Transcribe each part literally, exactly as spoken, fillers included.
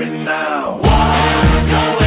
me now. Walk away.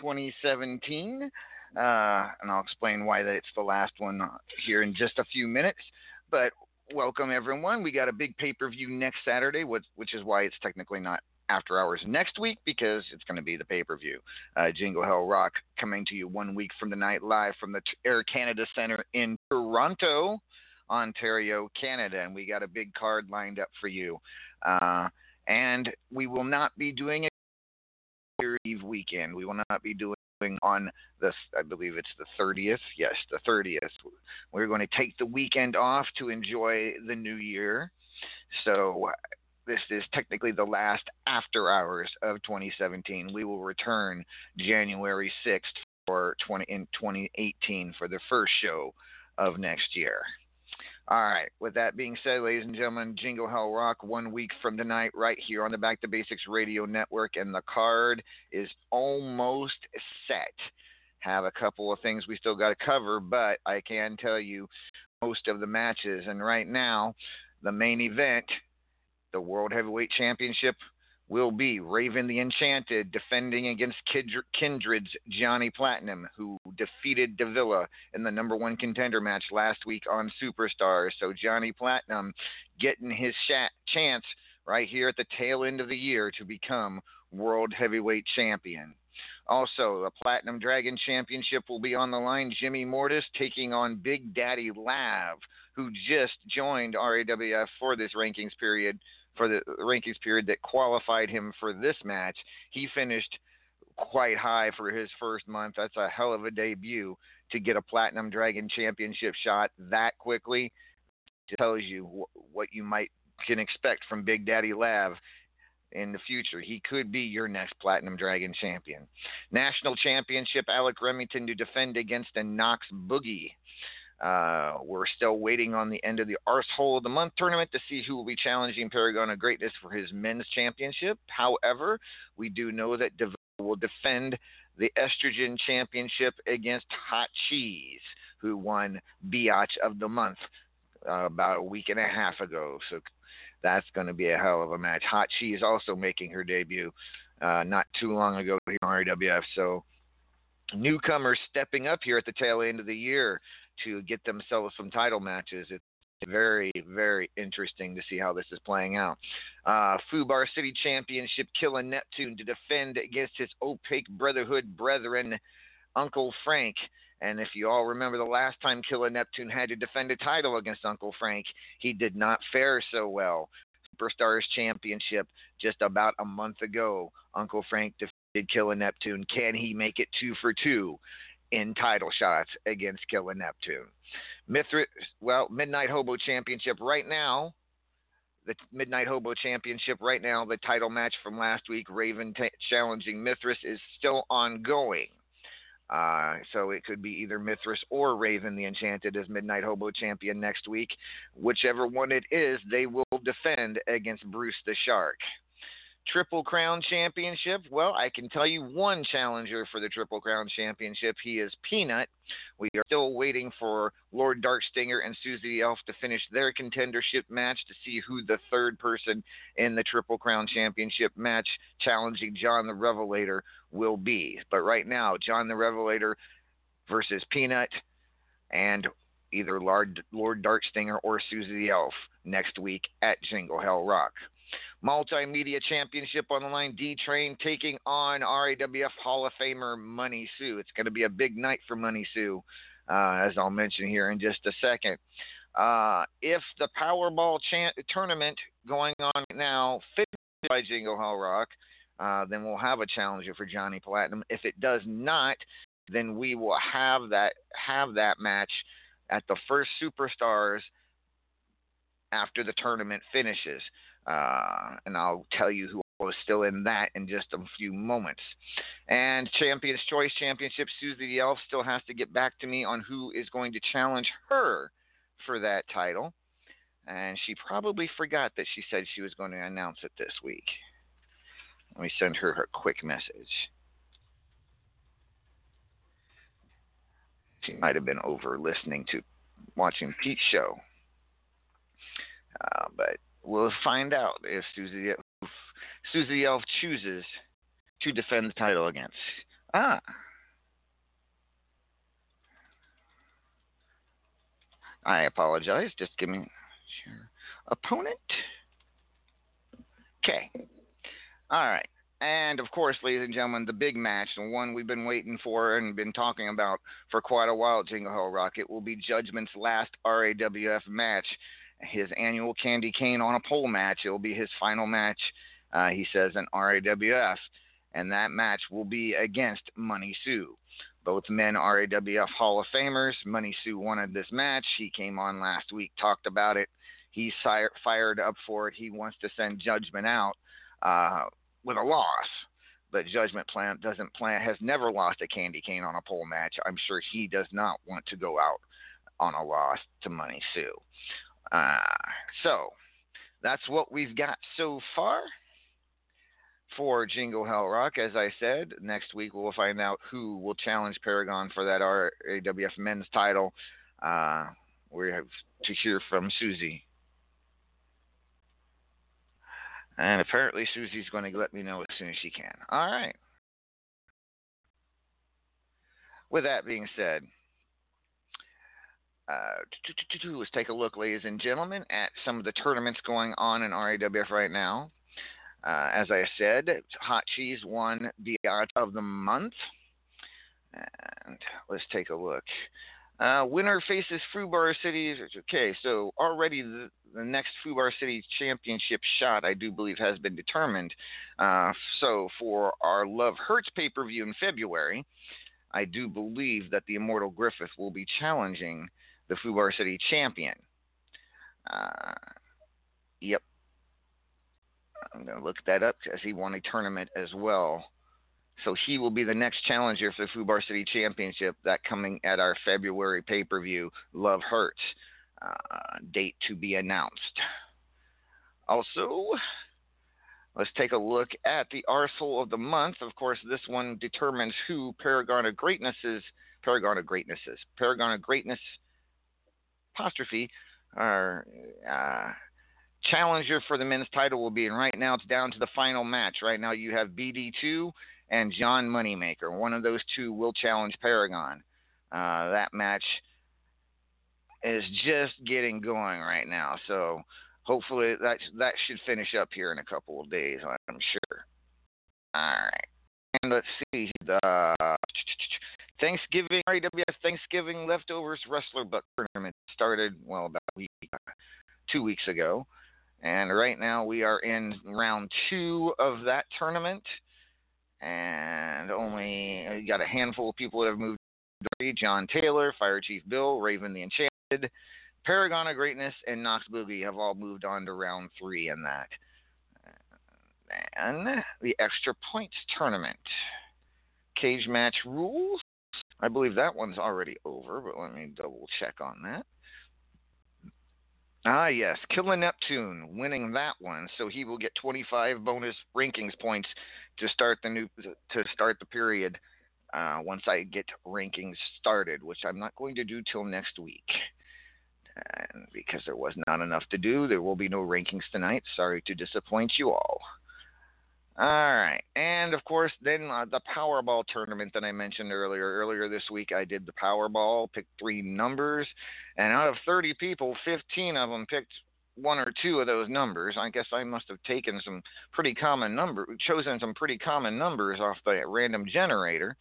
twenty seventeen, uh, and I'll explain why that's the last one here in just a few minutes. But welcome everyone. We got a big pay-per-view next Saturday, which, which is why it's technically not after hours next week, because it's going to be the pay-per-view. Uh, Jingle Hell Rock coming to you one week from the night live from the Air Canada Centre in Toronto, Ontario, Canada, and we got a big card lined up for you. Uh, and we will not be doing it Eve weekend. We will not be doing on this, I believe it's the thirtieth. Yes, the thirtieth. We're going to take the weekend off to enjoy the new year. So this is technically the last after hours of twenty seventeen. We will return January sixth for twenty in twenty eighteen for the first show of next year. All right. With that being said, ladies and gentlemen, Jingle Hell Rock, one week from tonight, right here on the Back to Basics Radio Network, and the card is almost set. Have a couple of things we still got to cover, but I can tell you most of the matches. And right now, the main event, the World Heavyweight Championship, will be Raven the Enchanted defending against Kindred's Johnny Platinum, who defeated Davila in the number one contender match last week on Superstars. So Johnny Platinum getting his sh- chance right here at the tail end of the year to become World Heavyweight Champion. Also, the Platinum Dragon Championship will be on the line. Jimmy Mortis taking on Big Daddy Lav, who just joined R A W F for this rankings period, for the rankings period that qualified him for this match. He finished quite high for his first month. That's a hell of a debut to get a Platinum Dragon Championship shot that quickly. It tells you what you might can expect from Big Daddy Lav in the future. He could be your next Platinum Dragon Champion. National Championship, Alec Remington to defend against a Knox Boogie. Uh, we're still waiting on the end of the Arsehole of the Month tournament to see who will be challenging Paragon of Greatness for his men's championship. However, we do know that Deville will defend the Estrogen Championship against Hot Cheese, who won Biatch of the Month uh, about a week and a half ago. So that's going to be a hell of a match. Hot Cheese also making her debut uh, not too long ago here on R A W F. So newcomers stepping up here at the tail end of the year to get themselves some title matches. It's very, very interesting to see how this is playing out. Uh, FUBAR City Championship, Killa Neptune to defend against his Opaque Brotherhood brethren, Uncle Frank. And if you all remember the last time Killa Neptune had to defend a title against Uncle Frank, he did not fare so well. Superstars Championship just about a month ago, Uncle Frank defeated Killa Neptune. Can he make it two for two in title shots against Killa Neptune? Mithras, well, Midnight Hobo Championship right now, the Midnight Hobo Championship right now, the title match from last week, Raven t- challenging Mithras, is still ongoing. Uh, so it could be either Mithras or Raven the Enchanted as Midnight Hobo Champion next week. Whichever one it is, they will defend against Bruce the Shark. Triple Crown Championship, well, I can tell you one challenger for the Triple Crown Championship. He is Peanut. We are still waiting for Lord Darkstinger and Susie the Elf to finish their contendership match to see who the third person in the Triple Crown Championship match challenging John the Revelator will be. But right now, John the Revelator versus Peanut and either Lord, Lord Darkstinger or Susie the Elf next week at Jingle Hell Rock. Multimedia Championship on the line. D-Train taking on R A W F Hall of Famer Money Sue. It's going to be a big night for Money Sue, uh, as I'll mention here in just a second. Uh, if the Powerball cha- tournament going on now fits by Jingle Hell Rock, uh, then we'll have a challenger for Johnny Platinum. If it does not, then we will have that have that match at the first Superstars after the tournament finishes. Uh, and I'll tell you who was still in that in just a few moments. And Champions Choice Championship, Susie the Elf still has to get back to me on who is going to challenge her for that title. And she probably forgot that she said she was going to announce it this week. Let me send her a quick message. She might have been over listening to watching Pete's show. Uh, but we'll find out if Susie, if Susie Elf chooses to defend the title against. Ah. I apologize. Just give me your opponent. Okay. All right. And, of course, ladies and gentlemen, the big match, the one we've been waiting for and been talking about for quite a while at Jingle Hell Rock, it will be Judgment's last R A W F match, his annual Candy Cane on a Pole match. It will be his final match, uh, he says, in R A W F, and that match will be against Money Sue. Both men R A W F Hall of Famers. Money Sue wanted this match. He came on last week, talked about it. He's fired up for it. He wants to send Judgment out uh, with a loss, but Judgment plan doesn't plan has never lost a Candy Cane on a Pole match. I'm sure he does not want to go out on a loss to Money Sue. Uh, so that's what we've got so far for Jingle Hell Rock. As I said, next week we'll find out who will challenge Paragon for that R A W F men's title. Uh, we have to hear from Susie. And apparently Susie's going to let me know as soon as she can. All right. With that being said, uh, let's take a look, ladies and gentlemen, at some of the tournaments going on in R A W F right now. Uh, as I said, Hot Cheese won the Out of the Month. And let's take a look. Uh, winner faces FUBAR City. Okay, so already the, the next FUBAR City Championship shot, I do believe, has been determined. Uh, so for our Love Hurts pay-per-view in February, I do believe that the Immortal Griffith will be challenging the FUBAR City Champion. Uh, yep. I'm going to look that up because he won a tournament as well. So he will be the next challenger for the FUBAR City Championship, that coming at our February pay-per-view, Love Hurts, uh, date to be announced. Also, let's take a look at the Arsehole of the Month. Of course, this one determines who Paragon of Greatness is. Paragon of Greatness is. Paragon of Greatness, apostrophe, or uh, challenger for the men's title will be. And right now it's down to the final match. Right now you have B D two and John Moneymaker. One of those two will challenge Paragon. Uh, that match is just getting going right now. So hopefully that, that should finish up here in a couple of days, I'm sure. All right. And let's see. The Thanksgiving, R A W F Thanksgiving Leftovers Wrestler Buck Tournament started, well, about a week, two weeks ago. And right now we are in round two of that tournament. And only you got a handful of people that have moved. John Taylor, Fire Chief Bill, Raven the Enchanted, Paragon of Greatness, and Knox Boogie have all moved on to round three in that. And the Extra Points Tournament. Cage Match Rules. I believe that one's already over, but let me double check on that. Ah, yes, Killa Neptune winning that one, so he will get twenty-five bonus rankings points to start the new to start the period. Uh, once I get rankings started, which I'm not going to do till next week, and because there was not enough to do, there will be no rankings tonight. Sorry to disappoint you all. All right, and of course, then uh, the Powerball tournament that I mentioned earlier. Earlier this week, I did the Powerball, picked three numbers, and out of thirty people, fifteen of them picked one or two of those numbers. I guess I must have taken some pretty common number, chosen some pretty common numbers off the random generator.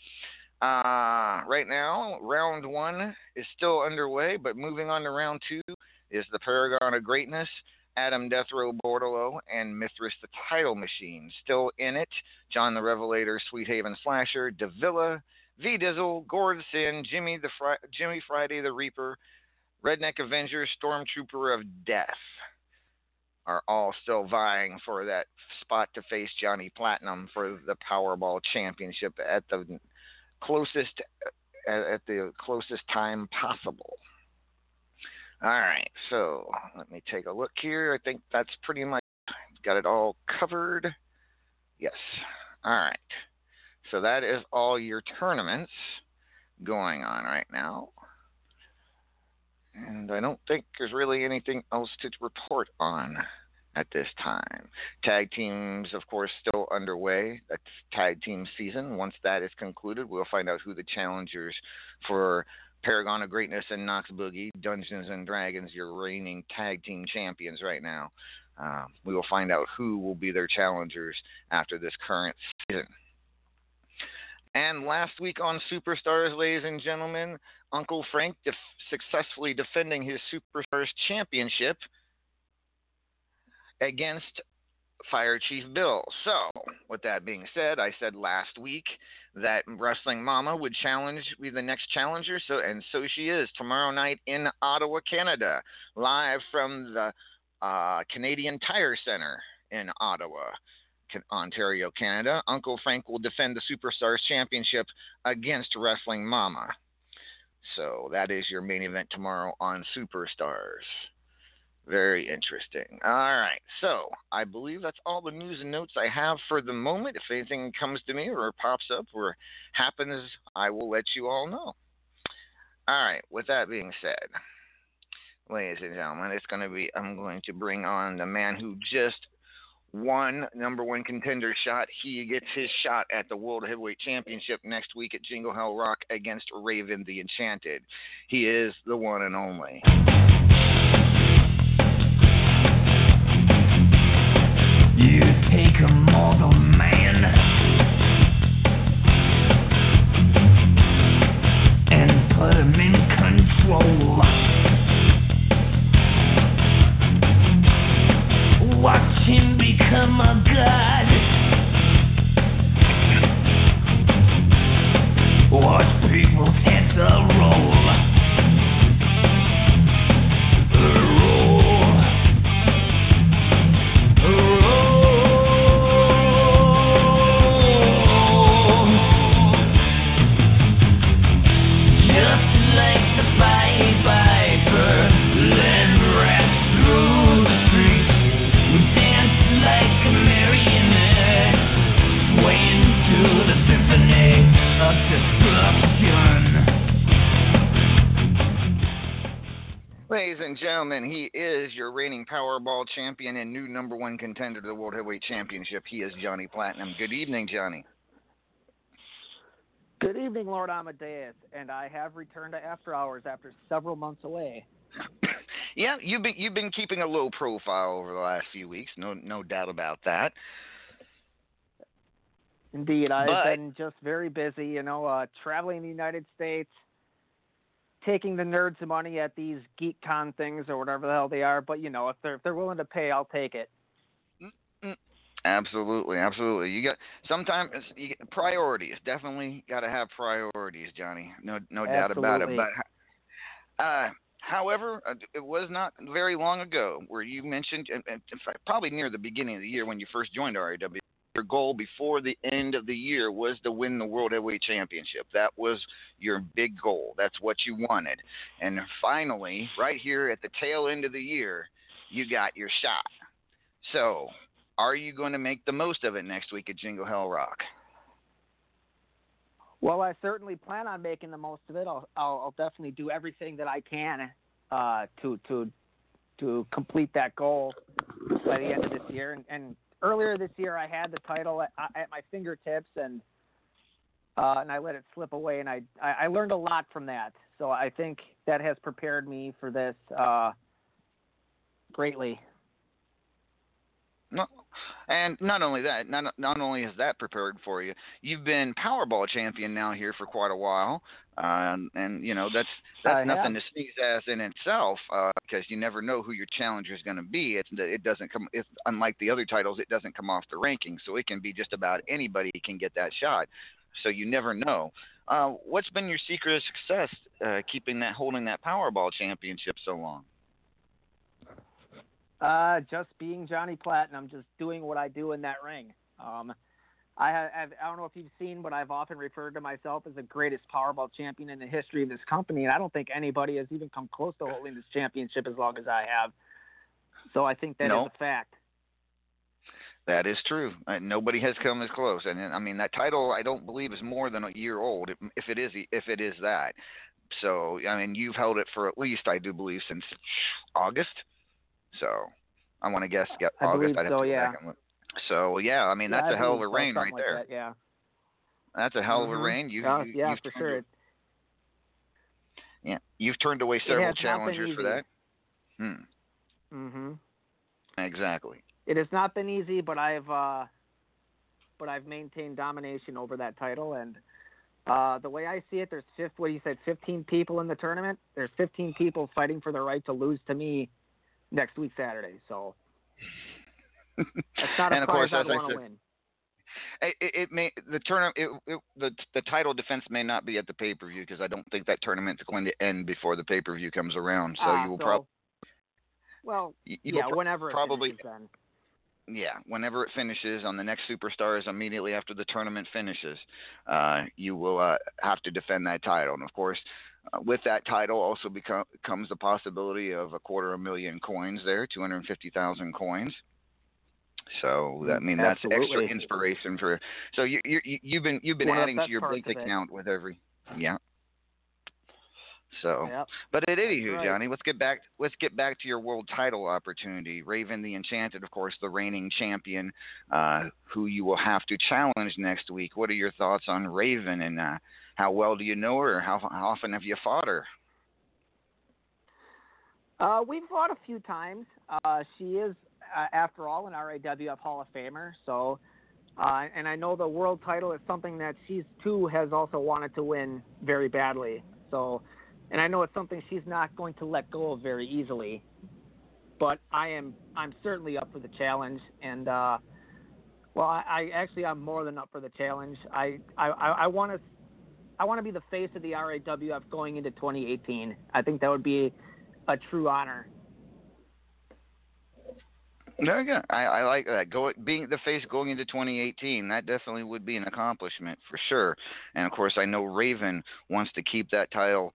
Uh, right now, round one is still underway, but moving on to round two is the Paragon of Greatness, Adam Death Row Bordello, and Mithras the Title Machine. Still in it, John the Revelator, Sweet Haven Slasher, Davila, V-Dizzle, Gord Sin, Jimmy, the Fri- Jimmy Friday the Reaper, Redneck Avenger, Stormtrooper of Death are all still vying for that spot to face Johnny Platinum for the Powerball Championship at the closest, at the closest time possible. All right, so let me take a look here. I think that's pretty much got it all covered. Yes. All right. So that is all your tournaments going on right now. And I don't think there's really anything else to report on at this time. Tag teams, of course, still underway. That's tag team season. Once that is concluded, we'll find out who the challengers for Paragon of Greatness and Knox Boogie, Dungeons and Dragons, your reigning tag team champions right now. Um, we will find out who will be their challengers after this current season. And last week on Superstars, ladies and gentlemen, Uncle Frank def- successfully defending his Superstars Championship against Fire Chief Bill. So, with that being said, I said last week that Wrestling Mama would challenge be the next challenger, so and so she is tomorrow night in Ottawa, Canada, live from the uh, Canadian Tire Center in Ottawa, Ontario, Canada. Uncle Frank will defend the Superstars Championship against Wrestling Mama. So that is your main event tomorrow on Superstars. Very interesting. All right. So I believe that's all the news and notes I have for the moment. If anything comes to me or pops up or happens, I will let you all know. All right. With that being said, ladies and gentlemen, it's going to be, I'm going to bring on the man who just won number one contender shot. He gets his shot at the World Heavyweight Championship next week at Jingle Hell Rock against Raven the Enchanted. He is the one and only. You take a mortal man put him in control. Watch him become a god. Watch people's heads roll. Ladies and gentlemen, he is your reigning Powerball champion and new number one contender to the World Heavyweight Championship. He is Johnny Platinum. Good evening, Johnny. Good evening, Lord Amadeus, and I have returned to After Hours after several months away. Yeah, you've been, you've been keeping a low profile over the last few weeks, no no doubt about that. Indeed, I've but, been just very busy, you know, uh, traveling the United States, taking the nerds' money at these GeekCon things or whatever the hell they are. But, you know, if they're, if they're willing to pay, I'll take it. Absolutely, absolutely. You got sometimes you get priorities. Definitely got to have priorities, Johnny. No, no doubt about it. But, uh, however, it was not very long ago where you mentioned, in fact, probably near the beginning of the year when you first joined R A W. Your goal before the end of the year was to win the World Heavyweight Championship. That was your big goal. That's what you wanted. And finally, right here at the tail end of the year, you got your shot. So, are you going to make the most of it next week at Jingle Hell Rock? Well, I certainly plan on making the most of it. I'll, I'll, I'll definitely do everything that I can uh, to to to complete that goal by the end of this year. And, and earlier this year, I had the title at, at my fingertips, and uh, and I let it slip away, and I, I learned a lot from that. So I think that has prepared me for this uh, greatly. No, and not only that, not not only has that prepared for you, you've been Powerball champion now here for quite a while, uh, and you know that's that's I nothing have. to sneeze at in itself, uh, because you never know who your challenger is going to be. It's it doesn't come. It's unlike the other titles, it doesn't come off the rankings, so it can be just about anybody can get that shot. So you never know. Uh, what's been your secret of success uh, keeping that holding that Powerball championship so long? Uh, just being Johnny Platinum, just doing what I do in that ring. Um, I have, I don't know if you've seen, but I've often referred to myself as the greatest Powerball champion in the history of this company, and I don't think anybody has even come close to holding this championship as long as I have. So I think that no. is a fact. That is true. Uh, nobody has come as close, and I mean that title I don't believe is more than a year old, if it is, if it is that. So I mean you've held it for at least I do believe since August. So, I want to guess get August. I believe so, yeah. So, yeah, I mean, that's a hell of a reign right there. Yeah. That's a hell of a reign. Yeah, for sure. Yeah, you've turned away several challengers for that. Hmm. Mm-hmm. Exactly. It has not been easy, but I've, uh, but I've maintained domination over that title. And uh, the way I see it, there's fifth, what you said, fifteen people in the tournament. There's fifteen people fighting for the right to lose to me next week, Saturday. So that's not a prize I want to win. It, it may the tournament, it, it, the the title defense may not be at the pay per view because I don't think that tournament's going to end before the pay per view comes around. So uh, you will so, probably. Well, you, you yeah, pro- whenever it probably. Finishes, then. Yeah, whenever it finishes on the next Superstars, immediately after the tournament finishes, uh, you will uh, have to defend that title, and of course. Uh, with that title also become, comes the possibility of a quarter of a million coins there, two hundred fifty thousand coins. So, that, I mean, that's Absolutely. extra inspiration for – so you, you, you've been you've been well, adding to your bank account with every – yeah. So, yep. But at anywho, right. Johnny, let's get back. Let's get back to your world title opportunity. Raven the Enchanted, of course, the reigning champion, uh, who you will have to challenge next week. What are your thoughts on Raven, and uh, how well do you know her? How, how often have you fought her? Uh, we've fought a few times. Uh, she is, uh, after all, an R A W F Hall of Famer. So, uh, and I know the world title is something that she's too has also wanted to win very badly. So. And I know it's something she's not going to let go of very easily, but I am I'm certainly up for the challenge. And uh, well, I, I actually I'm more than up for the challenge. I I want to I want to be the face of the R A W F going into twenty eighteen. I think that would be a true honor. There you go. I, I like that. Go, being the face going into twenty eighteen, that definitely would be an accomplishment for sure. And of course, I know Raven wants to keep that title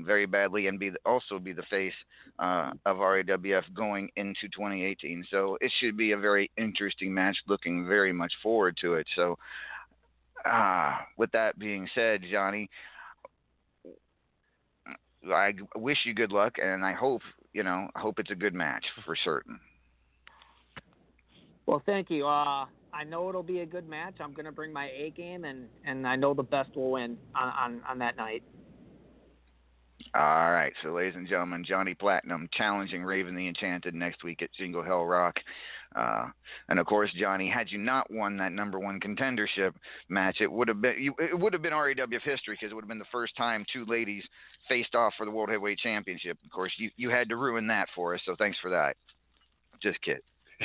very badly and be also be the face uh, of R A W F going into twenty eighteen. So it should be a very interesting match, looking very much forward to it. So uh, with that being said, Johnny, I wish you good luck, and I hope, you know, I hope it's a good match for certain. Well, thank you. Uh, I know it'll be a good match. I'm going to bring my A game, and, and I know the best will win on, on, on that night. All right, so ladies and gentlemen, Johnny Platinum challenging Raven the Enchanted next week at Jingle Hell Rock. Uh, and of course, Johnny, had you not won that number one contendership match, it would have been you, it would have been R A W F history, because it would have been the first time two ladies faced off for the World Heavyweight Championship. Of course, you, you had to ruin that for us, so thanks for that. Just kidding.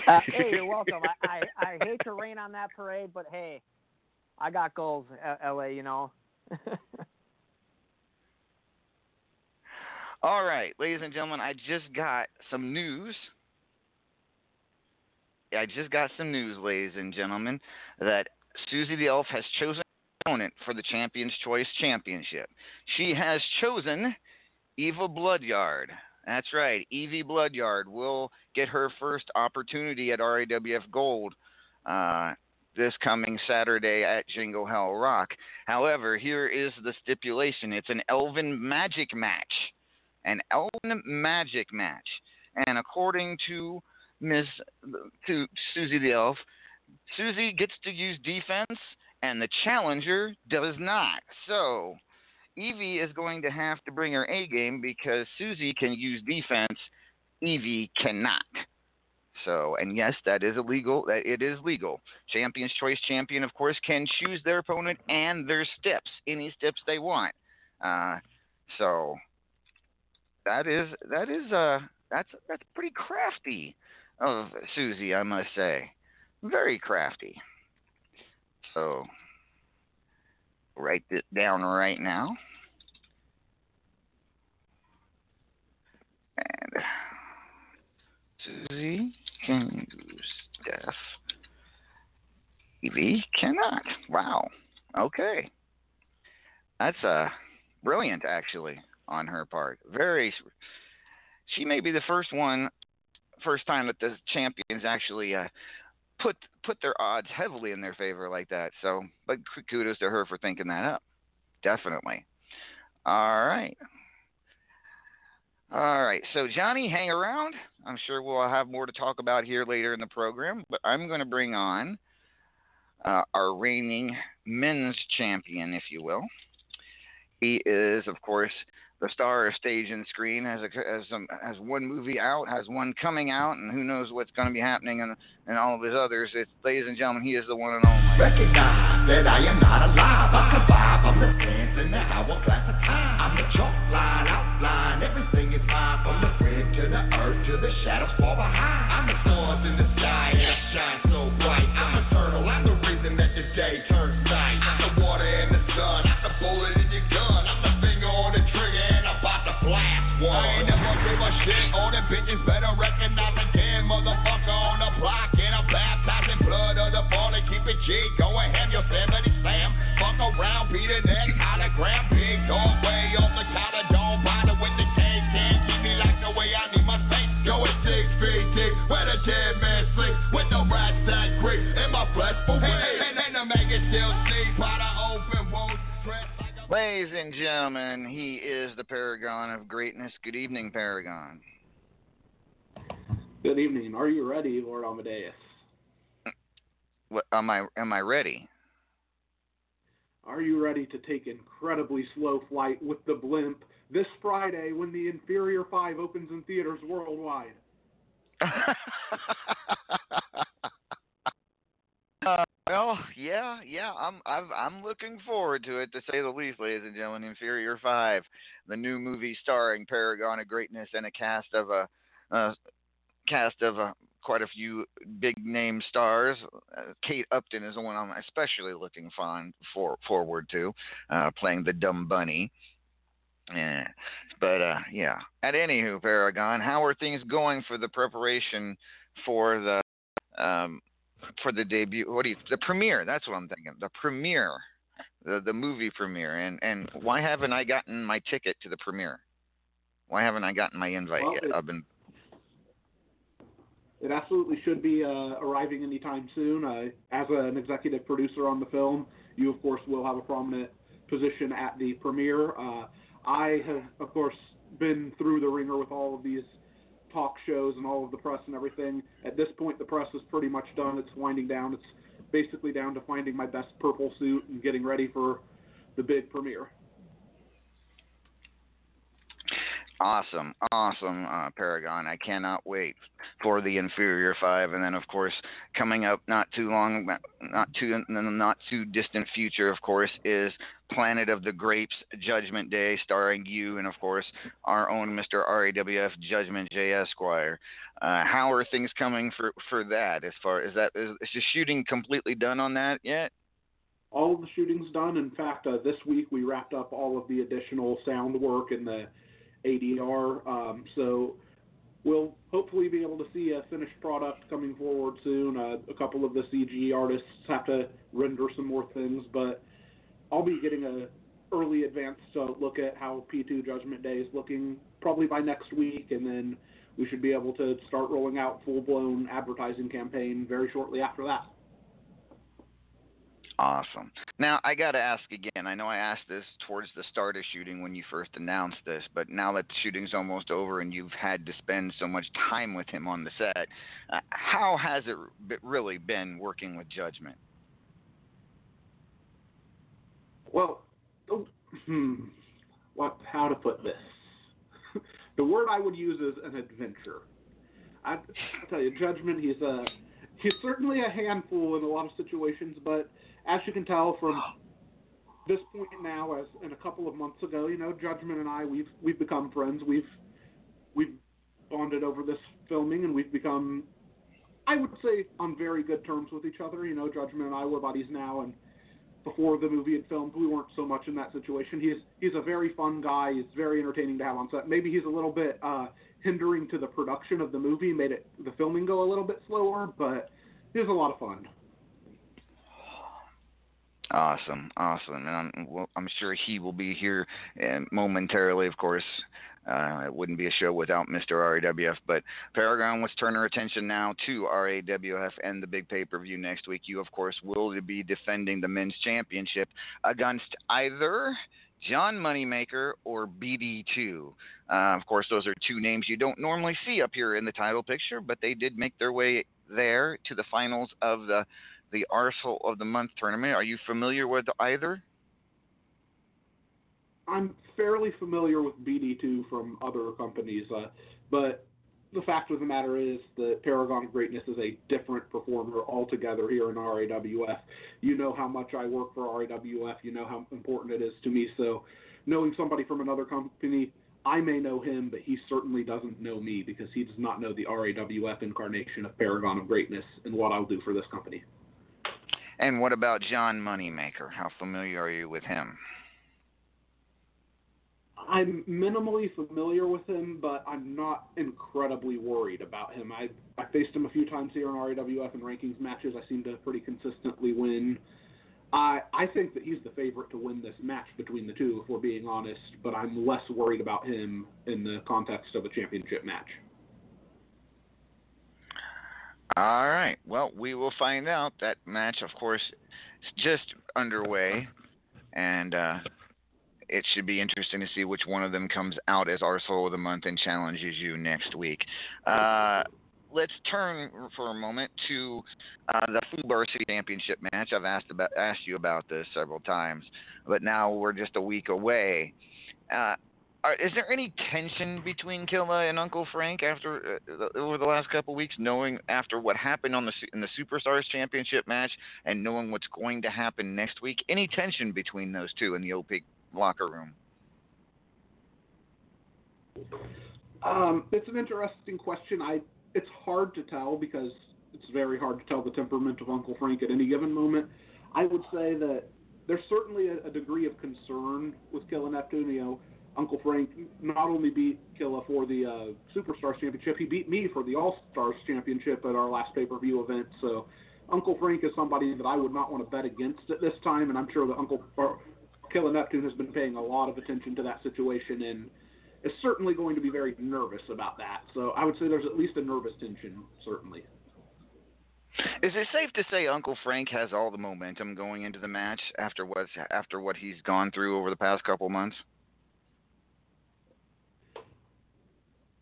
Uh, hey, you're welcome. I, I, I hate to rain on that parade, but hey, I got goals, L A, you know. All right, ladies and gentlemen, I just got some news. I just got some news, ladies and gentlemen, that Susie the Elf has chosen an opponent for the Champions Choice Championship. She has chosen Evie Bloodyard. That's right, Evie Bloodyard will get her first opportunity at R A W F Gold uh, this coming Saturday at Jingle Hell Rock. However, here is the stipulation. It's an Elven Magic match. An Elven Magic match, and according to Miss to Susie the Elf, Susie gets to use defense, and the challenger does not. So Evie is going to have to bring her A game, because Susie can use defense, Evie cannot. So, and yes, that is illegal. That it is legal. Champion's Choice champion, of course, can choose their opponent and their steps, any steps they want. Uh, so. That is that is uh that's that's pretty crafty of Susie, I must say. Very crafty. So write this down right now. And Susie can do stuff. Evie cannot. Wow. Okay. That's uh brilliant, actually. On her part, very. She may be the first one, first time that the champions actually uh, put put their odds heavily in their favor like that. So, but kudos to her for thinking that up. Definitely. All right. All right. So, Johnny, hang around. I'm sure we'll have more to talk about here later in the program. But I'm going to bring on uh, our reigning men's champion, if you will. He is, of course, the star of stage and screen, has, a, has, some, has one movie out, has one coming out, and who knows what's going to be happening and, and all of his others. It's, ladies and gentlemen, he is the one and only. Recognize that I am not alive. I survive. I'm the dance in the hourglass of time. I'm the chalk line, outline. Everything is mine. From the red to the earth to the shadows far behind. I'm the stars in the sky that shine so bright. I'm eternal. I'm the reason that the day turns night. I'm the water and the sun. I'm the bullet in your gun. I ain't never give a shit. All the bitches better recognize a damn motherfucker on the block. And I'm baptized in blood of the fallen. Keep it G. Go and have your family slam. Fuck around, beat a neck, hologram. Big dog way off the collar. Don't bother with the case. Can't keep me like the way I need my space. Going six feet deep, where the dead man sleep. With the rats that creep in my flesh for weed. And then to make it still sleep. By the open wounds, dressed like a... Lazy. and gentlemen, he is the Paragon of Greatness. Good evening, Paragon. Good evening. Are you ready, Lord Amadeus? What, am I am I ready? Are you ready to take incredibly slow flight with the blimp this Friday when the Inferior Five opens in theaters worldwide? uh, well, yeah, yeah. I'm I've, I'm looking forward to it, to say the least, ladies and gentlemen. Inferior Five, the new movie starring Paragon of Greatness and a cast of a uh, cast of a. quite a few big name stars. Uh, Kate Upton is the one I'm especially looking fond for forward to, uh, playing the dumb bunny. Yeah. But uh, yeah. At anywho, Paragon, how are things going for the preparation for the um, for the debut? What do you the premiere? That's what I'm thinking. The premiere, the the movie premiere. And and why haven't I gotten my ticket to the premiere? Why haven't I gotten my invite well, yet? I've been It absolutely should be uh, arriving anytime soon. Uh, as a, an executive producer on the film, you, of course, will have a prominent position at the premiere. Uh, I have, of course, been through the ringer with all of these talk shows and all of the press and everything. At this point, the press is pretty much done. It's winding down. It's basically down to finding my best purple suit and getting ready for the big premiere. Awesome, awesome, uh, Paragon. I cannot wait for the Inferior Five, and then, of course, coming up not too long, not too, not too distant future, of course, is Planet of the Grapes, Judgment Day, starring you, and of course, our own Mister R A W F Judgment J. Esquire. Uh, how are things coming for, for that? As far as that, is, is the shooting completely done on that yet? All of the shooting's done. In fact, uh, this week we wrapped up all of the additional sound work and the A D R, um, so we'll hopefully be able to see a finished product coming forward soon. Uh, a couple of the C G artists have to render some more things, but I'll be getting an early advance to look at how P two Judgment Day is looking probably by next week, and then we should be able to start rolling out full-blown advertising campaign very shortly after that. Awesome. Now, I got to ask again. I know I asked this towards the start of shooting when you first announced this, but now that the shooting's almost over and you've had to spend so much time with him on the set, uh, how has it really been working with Judgment? Well, oh, hmm, what, how to put this? The word I would use is an adventure. I, I tell you, Judgment, he's a, he's certainly a handful in a lot of situations, but as you can tell from this point now, as in a couple of months ago, you know, Judgment and I, we've we've become friends. We've we've bonded over this filming, and we've become, I would say, on very good terms with each other. You know, Judgment and I were buddies now, and before the movie had filmed, we weren't so much in that situation. He's he's a very fun guy. He's very entertaining to have on set. Maybe he's a little bit uh, hindering to the production of the movie, made it the filming go a little bit slower, but it was a lot of fun. Awesome, awesome, and I'm, well, I'm sure he will be here momentarily. Of course, uh, it wouldn't be a show without Mister R A W F, but Paragon, let's turn our attention now to R A W F and the big pay-per-view next week. You, of course, will be defending the men's championship against either John Moneymaker or B D two. Uh, of course, those are two names you don't normally see up here in the title picture, but they did make their way there to the finals of the the Arsehole of the Month tournament. Are you familiar with either? I'm fairly familiar with B D two from other companies, uh, but the fact of the matter is that Paragon of Greatness is a different performer altogether here in R A W F. You know how much I work for R A W F. You know how important it is to me. So knowing somebody from another company, I may know him, but he certainly doesn't know me because he does not know the R A W F incarnation of Paragon of Greatness and what I'll do for this company. And what about John Moneymaker? How familiar are you with him? I'm minimally familiar with him, but I'm not incredibly worried about him. I I faced him a few times here in R A W F and rankings matches. I seem to pretty consistently win. I I think that he's the favorite to win this match between the two, if we're being honest, but I'm less worried about him in the context of a championship match. All right. Well, we will find out. That match, of course, is just underway, and uh, it should be interesting to see which one of them comes out as our Soul of the Month and challenges you next week. Uh, let's turn for a moment to uh, the FUBAR City Championship match. I've asked about asked you about this several times, but now we're just a week away. Uh, are, is there any tension between Killa and Uncle Frank after uh, over the last couple of weeks, knowing after what happened on the in the Superstars Championship match and knowing what's going to happen next week? Any tension between those two in the opaque locker room? Um, it's an interesting question. I. It's hard to tell because it's very hard to tell the temperament of Uncle Frank at any given moment. I would say that there's certainly a, a degree of concern with Killa Neptune. You know, Uncle Frank not only beat Killa for the uh, Superstars Championship, he beat me for the All-Stars Championship at our last pay-per-view event. So Uncle Frank is somebody that I would not want to bet against at this time, and I'm sure that Uncle or Killa Neptune has been paying a lot of attention to that situation and is certainly going to be very nervous about that. So I would say there's at least a nervous tension, certainly. Is it safe to say Uncle Frank has all the momentum going into the match after what, after what he's gone through over the past couple months?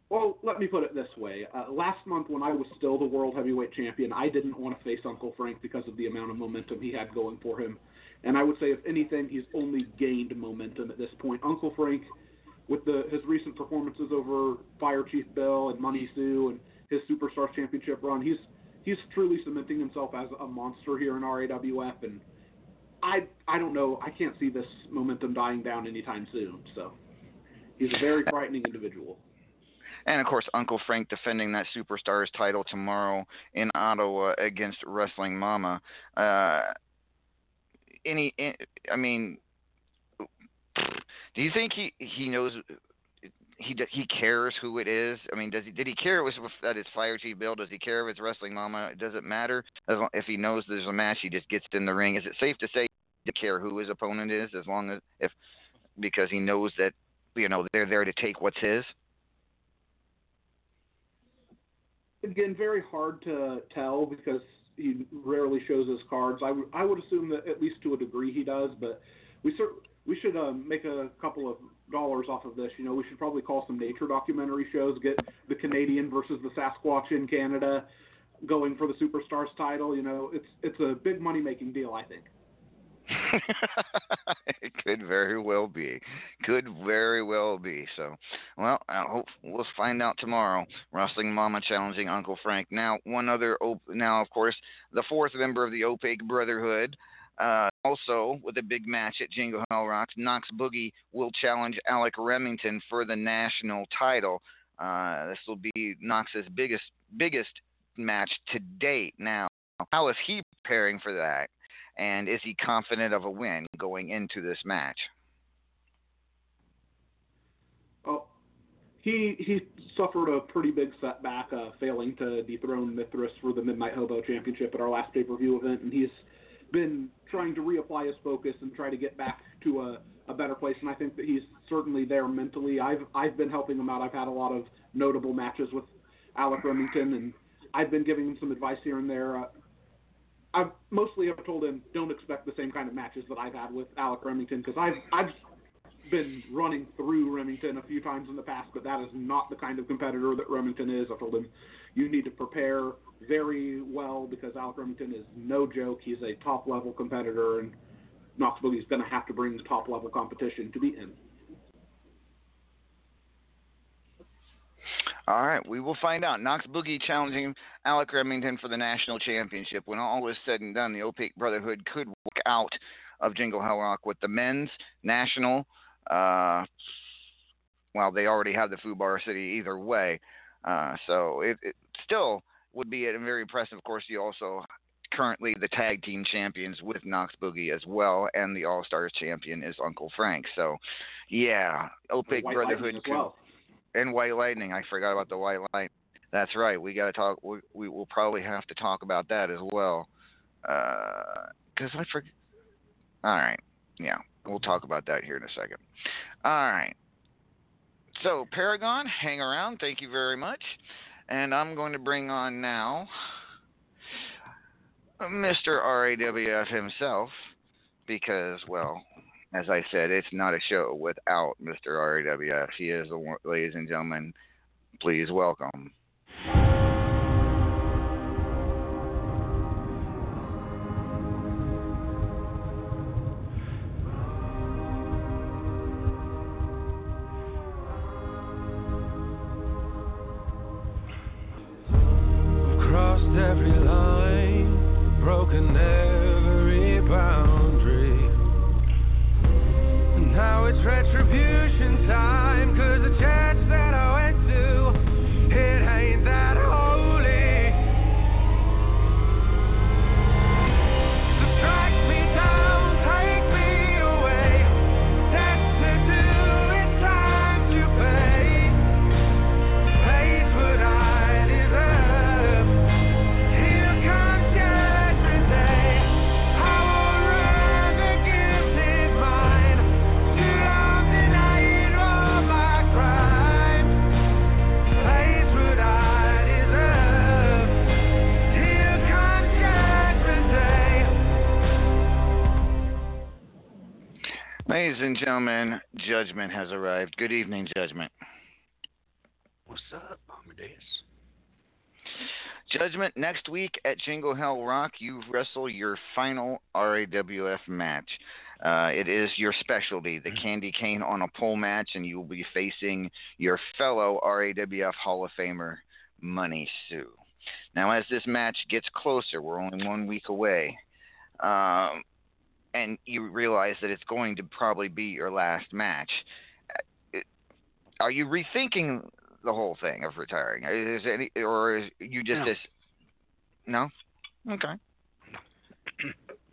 Well, let me put it this way. Uh, last month when I was still the World Heavyweight Champion, I didn't want to face Uncle Frank because of the amount of momentum he had going for him. And I would say, if anything, he's only gained momentum at this point. Uncle Frank, with the, his recent performances over Fire Chief Bill and Money Sue and his Superstars Championship run, he's he's truly cementing himself as a monster here in R A W F, and I I don't know, I can't see this momentum dying down anytime soon. So he's a very frightening individual. And, of course, Uncle Frank defending that Superstars title tomorrow in Ottawa against Wrestling Mama. Uh, any, I mean... Do you think he, he knows he he cares who it is? I mean, does he did he care if it's that it's Fire Chief Bill? Does he care if it's Wrestling Mama? Does it matter? As long, if he knows there's a match, he just gets in the ring. Is it safe to say he doesn't care who his opponent is, as long as if because he knows that you know they're there to take what's his? Again, very hard to tell because he rarely shows his cards. I, w- I would assume that at least to a degree he does, but we certainly. We should uh, make a couple of dollars off of this. You know, we should probably call some nature documentary shows, get the Canadian versus the Sasquatch in Canada going for the Superstars title. You know, it's it's a big money-making deal, I think. It could very well be. Could very well be. So, well, I hope we'll find out tomorrow. Wrestling Mama challenging Uncle Frank. Now, one other op- – now, of course, the fourth member of the Opaque Brotherhood – Uh, also, with a big match at Jingle Hell Rock, Knox Boogie will challenge Alec Remington for the national title. Uh, this will be Knox's biggest biggest match to date. Now, how is he preparing for that, and is he confident of a win going into this match? Well, he he suffered a pretty big setback, uh, failing to dethrone Mithras for the Midnight Hobo Championship at our last pay-per-view event, and he's been trying to reapply his focus and try to get back to a, a better place, and I think that he's certainly there mentally. I've I've been helping him out. I've had a lot of notable matches with Alec Remington, and I've been giving him some advice here and there. Uh, I've mostly have told him don't expect the same kind of matches that I've had with Alec Remington, because I've I've been running through Remington a few times in the past, but that is not the kind of competitor that Remington is. I've told him you need to prepare very well because Alec Remington is no joke. He's a top-level competitor, and Knox Boogie's going to have to bring the top-level competition to beat him. All right, we will find out. Knox Boogie challenging Alec Remington for the national championship. When all is said and done, the Opaque Brotherhood could walk out of Jingle Hell Rock with the men's national. Uh, well, they already have the FUBAR City either way. Uh, so it, it still would be a very impressive. Of course, you also currently the tag team champions with Knox Boogie as well, and the All-Stars champion is Uncle Frank. So, yeah, Opaque Brotherhood could, well. And White Lightning. I forgot about the White Lightning. That's right. We got to talk. We, we will probably have to talk about that as well. Because uh, I forgot. All right. Yeah, we'll talk about that here in a second. All right. So, Paragon, hang around. Thank you very much. And I'm going to bring on now Mister R A W F himself because, well, as I said, it's not a show without Mister R A W F. He is the one, ladies and gentlemen. Please welcome. Ladies and gentlemen, Judgment has arrived. Good evening, Judgment. What's up, Amadeus? Judgment, next week at Jingle Hell Rock, you wrestle your final R A W F match. Uh, it is your specialty, the candy cane on a pole match, and you will be facing your fellow R A W F Hall of Famer, Money Sue. Now, as this match gets closer, we're only one week away. Um... And you realize that it's going to probably be your last match. Are you rethinking the whole thing of retiring? Is any, or is you just no. this? No. Okay.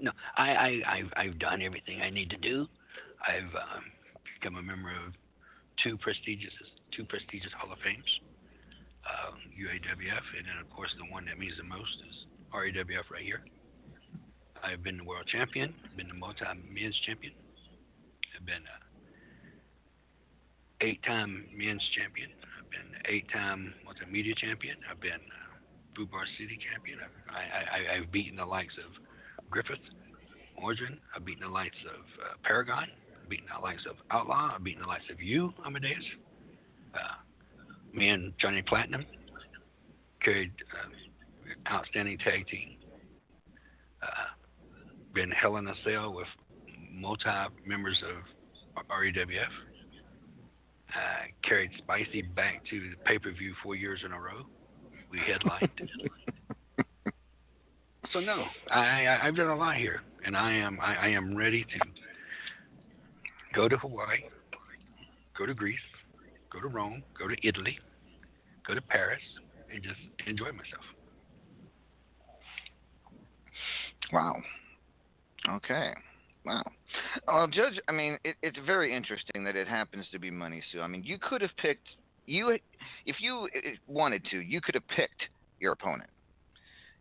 No, I, I I've, I've done everything I need to do. I've um, become a member of two prestigious two prestigious Hall of Fames, um, U A W F, and then of course the one that means the most is R A W F right here. I've been the world champion. I've been the multi-men's champion. I've been an eight-time men's champion. I've been an eight-time multimedia champion. I've been a FUBAR City champion. I've, I, I, I've beaten the likes of Griffith, Origin. I've beaten the likes of uh, Paragon. I've beaten the likes of Outlaw. I've beaten the likes of you, Amadeus. Uh, me and Johnny Platinum carried um, an outstanding tag team. Uh, been hell in a cell with multi members of R A W F. Uh, carried Spicy back to the pay per view four years in a row. We headlined. So no, I, I I've done a lot here, and I am I, I am ready to go to Hawaii, go to Greece, go to Rome, go to Italy, go to Paris, and just enjoy myself. Wow. Okay. Wow. Well, Judge, I mean, it, it's very interesting that it happens to be Money Sue. I mean, you could have picked you if you wanted to. You could have picked your opponent.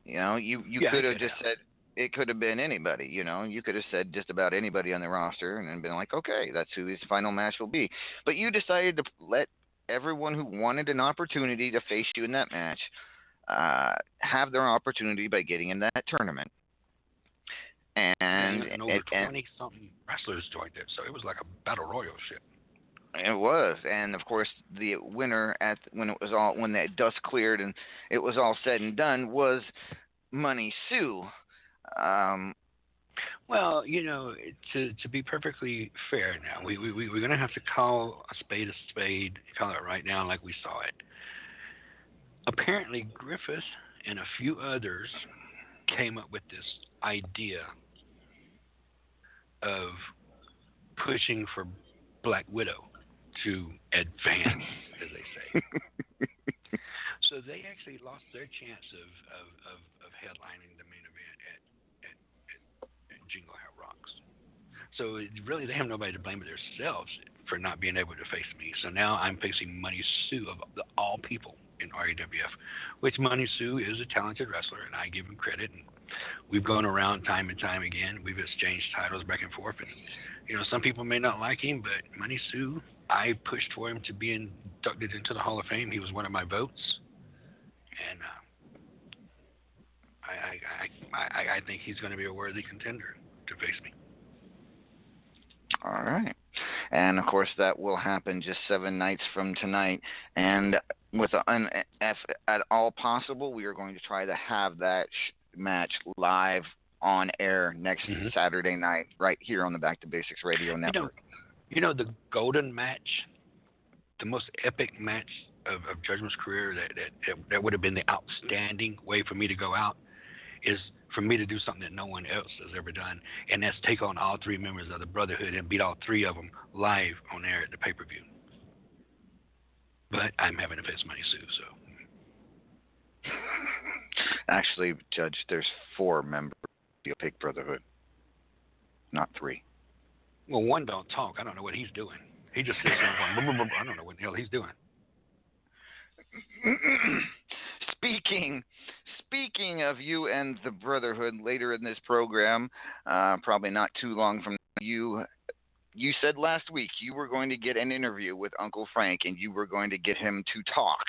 You know, you, you yeah, could have just said it could have been anybody. You know, you could have said just about anybody on the roster and been like, okay, that's who his final match will be. But you decided to let everyone who wanted an opportunity to face you in that match uh, have their opportunity by getting in that tournament. And, and over twenty something wrestlers joined it, so it was like a battle royal shit. It was, and of course, the winner at when it was all when that dust cleared and it was all said and done was Money Sue. Um, well, you know, to to be perfectly fair, now we we we're gonna have to call a spade a spade, call it right now like we saw it. Apparently, Griffith and a few others came up with this idea of pushing for Black Widow to advance, as they say. So they actually lost their chance of, of, of, of headlining the main event at, at, at, at Jingle Hell Rocks. So it, really, they have nobody to blame but themselves for not being able to face me. So now I'm facing Money Sue of the, all people in R A W F, which Money Sue is a talented wrestler, and I give him credit. And we've gone around time and time again. We've exchanged titles back and forth. And, you know, some people may not like him, but Money Sue, I pushed for him to be inducted into the Hall of Fame. He was one of my votes. And uh, I, I, I, I think he's going to be a worthy contender to face me. All right. And, of course, that will happen just seven nights from tonight. And with a, un, if at all possible, we are going to try to have that sh- match live on air next mm-hmm. Saturday night right here on the Back to Basics Radio Network. You know, you know the golden match, the most epic match of, of Judgment's career that, that, that would have been the outstanding way for me to go out is for me to do something that no one else has ever done, and that's take on all three members of the Brotherhood and beat all three of them live on air at the pay-per-view. But I'm having to face Money Sue, so. Actually, Judge, there's four members of the Opaque Brotherhood, not three. Well, one don't talk. I don't know what he's doing. He just sits there and going, I don't know what the hell he's doing. Speaking speaking of you and the Brotherhood, later in this program, uh, probably not too long from you, you said last week you were going to get an interview with Uncle Frank, and you were going to get him to talk.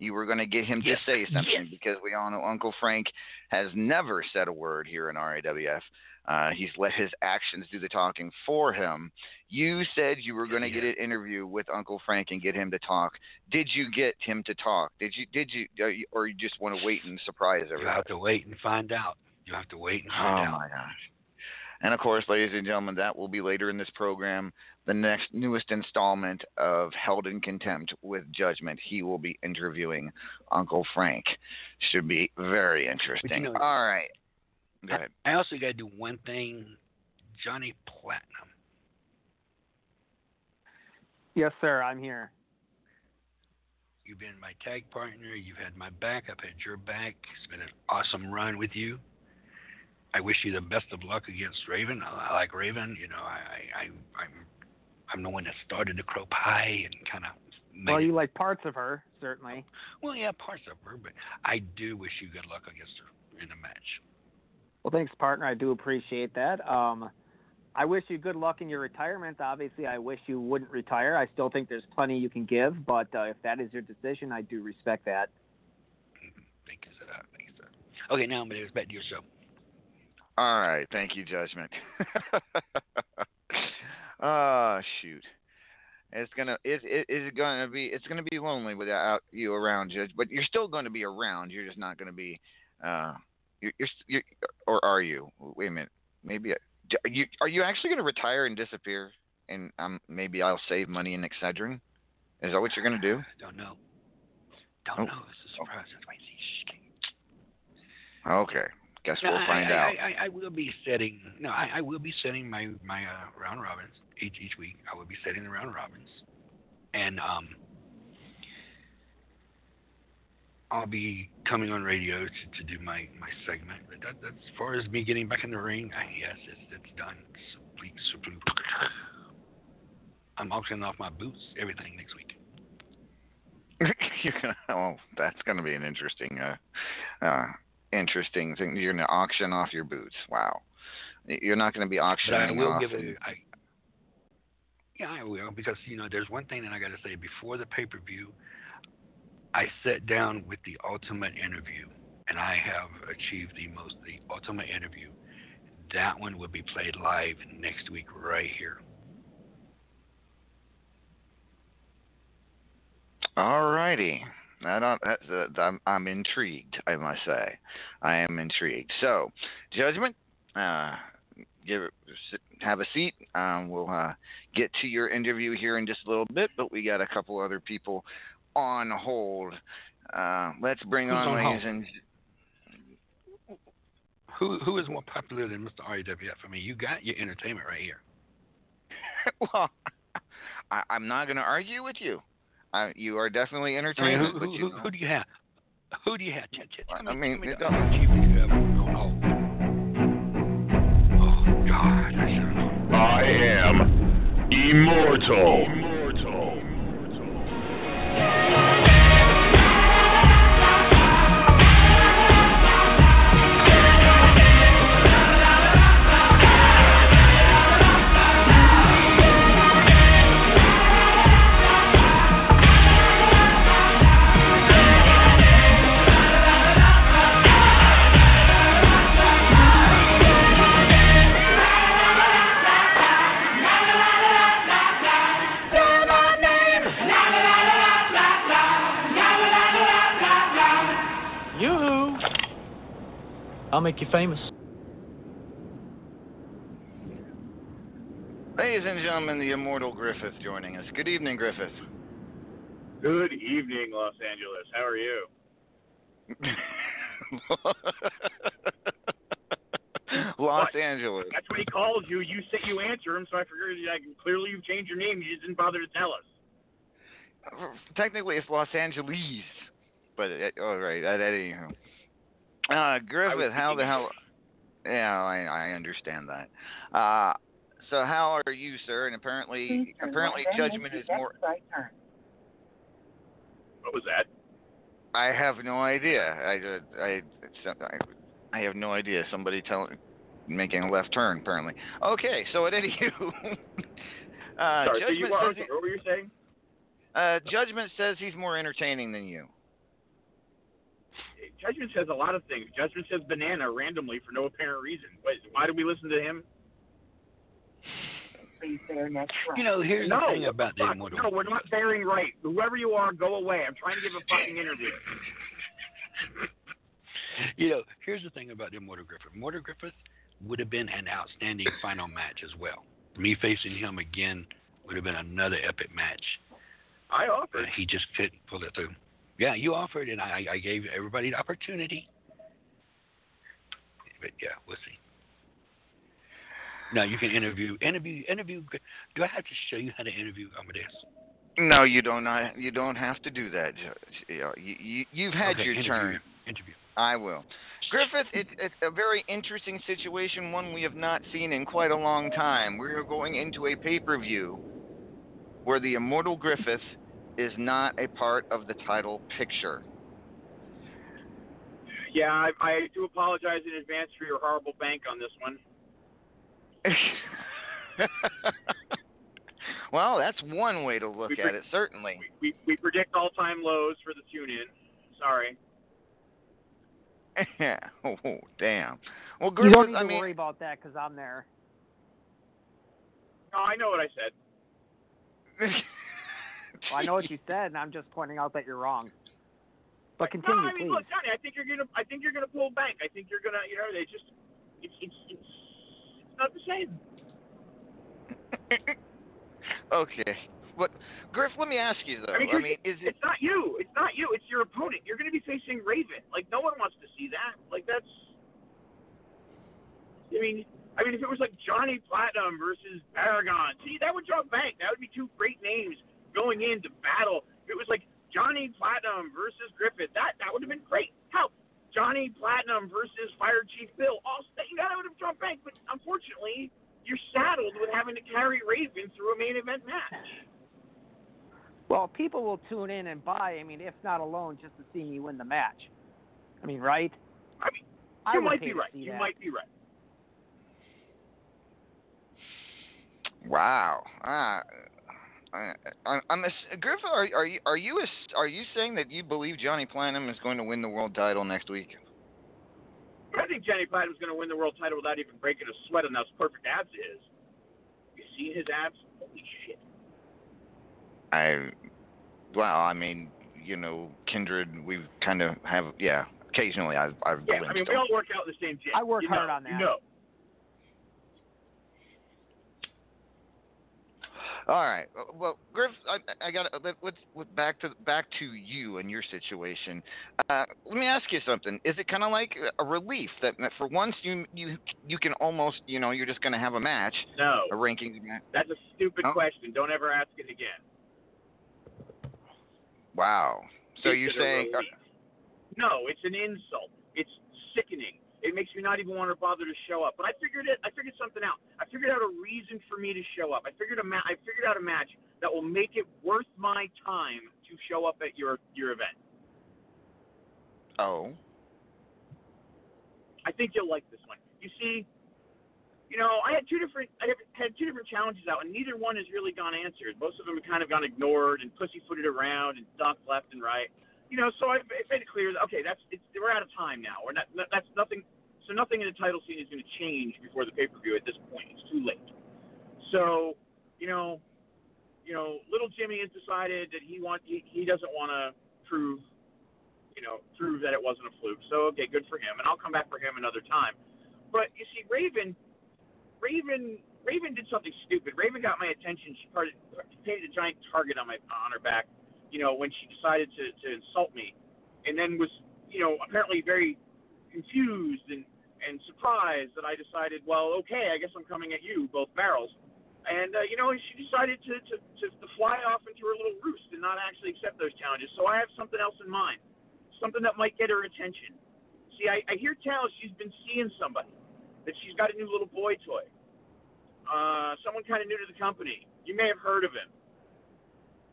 You were going to get him yes. to say something, yes. because we all know Uncle Frank has never said a word here in R A W F. Uh, he's let his actions do the talking for him. You said you were going to yeah. get an interview with Uncle Frank and get him to talk. Did you get him to talk? Did you? Did you? Or you just want to wait and surprise everybody? You have to wait and find out. You have to wait and find oh out. Oh my gosh! And of course, ladies and gentlemen, that will be later in this program. The next newest installment of Held in Contempt with Judgment. He will be interviewing Uncle Frank. Should be very interesting. You know, all right. I also got to do one thing. Johnny Platinum. Yes, sir. I'm here. You've been my tag partner. You've had my back. I've had your back. It's been an awesome run with you. I wish you the best of luck against Raven. I, I like Raven. You know, I, I, I'm, I'm the one that started the crow pie and kind of. Well, you it. like parts of her, certainly. Well, yeah, parts of her, but I do wish you good luck against her in the match. Well, thanks, partner. I do appreciate that. Um, I wish you good luck in your retirement. Obviously, I wish you wouldn't retire. I still think there's plenty you can give, but uh, if that is your decision, I do respect that. Thank you, sir. Thank you, sir. Okay, now I'm going to get back to your show. All right. Thank you, Judgment. Ah, oh, shoot. It's gonna it it is gonna be it's gonna be lonely without you around, Judge. But you're still gonna be around. You're just not gonna be. Uh, You're, you're, you're, or are you? Wait a minute. Maybe I, are you are you actually going to retire and disappear? And um, maybe I'll save money in Excedrin. Is that what you're going to do? Don't know. Don't oh. know. It's a surprise. Oh. Okay. Guess no, we'll find I, out. I, I, I will be setting. No, I, I will be setting my my uh, round robins each each week. I will be setting the round robins, and um. I'll be coming on radio to, to do my, my segment. But that, that, as far as me getting back in the ring, I, yes, it's, it's done. I'm auctioning off my boots, everything next week. You're gonna, oh, that's going to be an interesting, uh, uh, interesting thing. You're going to auction off your boots. Wow. You're not going to be auctioning off. I will off give it. I, yeah, I will, because you know, there's one thing that I got to say before the pay per view. I sat down with the ultimate interview, and I have achieved the most, the ultimate interview. That one will be played live next week right here. All righty. I don't, that's, uh, I'm, I'm intrigued, I must say. I am intrigued. So, Judgment, uh, give it, have a seat. Um, we'll uh, get to your interview here in just a little bit, but we got a couple other people on hold. Uh, let's bring Who's on, on ladies and who who is more popular than Mister R A W F? I mean, you got your entertainment right here. Well, I, I'm not going to argue with you. I, you are definitely entertained. I mean, who, who, you know. who do you have? Who do you have? Ch- ch- I mean, me, it doesn't. Oh God! I am immortal. immortal. I'll make you famous. Ladies and gentlemen, the Immortal Griffith joining us. Good evening, Griffith. Good evening, Los Angeles. How are you? Los what? Angeles. That's what he called you. You said you answer him, so I figured I can, clearly you've changed your name. You just didn't bother to tell us. Technically, it's Los Angeles, but all oh, right. That anyhow. Uh, Griffith, how the hell? Yeah, I, I understand that. Uh, so how are you, sir? And apparently, apparently, judgment is more. What was that? I have no idea. I, I, I, I have no idea. Somebody tell, making a left turn, apparently. Okay, so at any who, uh, sorry, so you are, he, what were you saying? Uh, Judgment says he's more entertaining than you. Judgment says a lot of things. Judgment says banana randomly for no apparent reason. Wait, why do we listen to him? You know, here's no, the thing about the Immortal. No, we're not bearing right. Whoever you are, go away. I'm trying to give a fucking interview. You know, here's the thing about the Immortal Griffith. Immortal Griffith would have been an outstanding final match as well. Me facing him again would have been another epic match. I offered. Uh, he just couldn't pull it through. Yeah, you offered, and I, I gave everybody the opportunity. But yeah, we'll see. No, you can interview, interview, interview. Do I have to show you how to interview Amadeus? No, you don't. Not, you don't have to do that. You, you, you've had okay, your interview, turn. Interview. I will. Griffith, it, it's a very interesting situation, one we have not seen in quite a long time. We are going into a pay-per-view where the Immortal Griffith is not a part of the title picture. Yeah, I, I do apologize in advance for your horrible bank on this one. Well, that's one way to look we, at it, certainly. We, we, we predict all-time lows for the tune-in. Sorry. Oh, damn. Well, Griffith, you don't need I to mean, worry about that because I'm there. No, I know what I said. Well, I know what you said, and I'm just pointing out that you're wrong. But continue, no, I mean, please. Look, Johnny, I think you're gonna, I think you're gonna pull bank. I think you're gonna, you know, they just, it's, it's, it's not the same. Okay. What, Griff, let me ask you, though. I mean, I mean is it... It's not you. It's not you. It's your opponent. You're going to be facing Raven. Like, no one wants to see that. Like, that's... I mean, I mean, if it was, like, Johnny Platinum versus Paragon, see, that would draw bank. That would be two great names going into battle. If it was, like, Johnny Platinum versus Griffith, that, that would have been great. How? Johnny Platinum versus Fire Chief Bill. All state, you know, that would have drawn bank, but unfortunately, you're saddled with having to carry Raven through a main event match. Well, people will tune in and buy, I mean, if not alone, just to see you win the match. I mean, right? I mean, I you might be right. You that. might be right. Wow. Ah. I, I, I'm a, Griffith, are, are you are you a, are you saying that you believe Johnny Platinum is going to win the world title next week? I think Johnny Platinum is going to win the world title without even breaking a sweat on those perfect abs of his. You seen his abs? Holy shit! I, well, I mean, you know, Kindred, we kind of have, yeah. Occasionally, I've, I've yeah. I mean, we all work out in the same gym. I work you hard know, on that. You know. All right. Well, Griff, I, I got let, let's let, back to back to you and your situation. Uh, let me ask you something. Is it kind of like a relief that for once you you you can almost, you know, you're just going to have a match? No. A ranking match? That's a stupid oh. question. Don't ever ask it again. Wow. So is you're saying uh, no, it's an insult. It's sickening. It makes me not even want to bother to show up. But I figured it. I figured something out. I figured out a reason for me to show up. I figured a ma- I figured out a match that will make it worth my time to show up at your your event. Oh. I think you'll like this one. You see, you know, I had two different. I had two different challenges out, and neither one has really gone answered. Most of them have kind of gone ignored and pussyfooted around and ducked left and right. You know, so I made it clear that, okay, that's it's, we're out of time now. We're not, that's nothing. So nothing in the title scene is going to change before the pay-per-view at this point. It's too late. So, you know, you know, little Jimmy has decided that he want he, he doesn't want to prove you know, prove that it wasn't a fluke. So, okay, good for him. And I'll come back for him another time. But, you see, Raven, Raven, Raven did something stupid. Raven got my attention. She started, painted a giant target on my on her back, you know, when she decided to, to insult me. And then was, you know, apparently very confused and, and surprised that I decided, well, okay, I guess I'm coming at you, both barrels. And, uh, you know, she decided to, to, to, to fly off into her little roost and not actually accept those challenges. So I have something else in mind, something that might get her attention. See, I, I hear tales she's been seeing somebody, that she's got a new little boy toy, uh, someone kind of new to the company. You may have heard of him.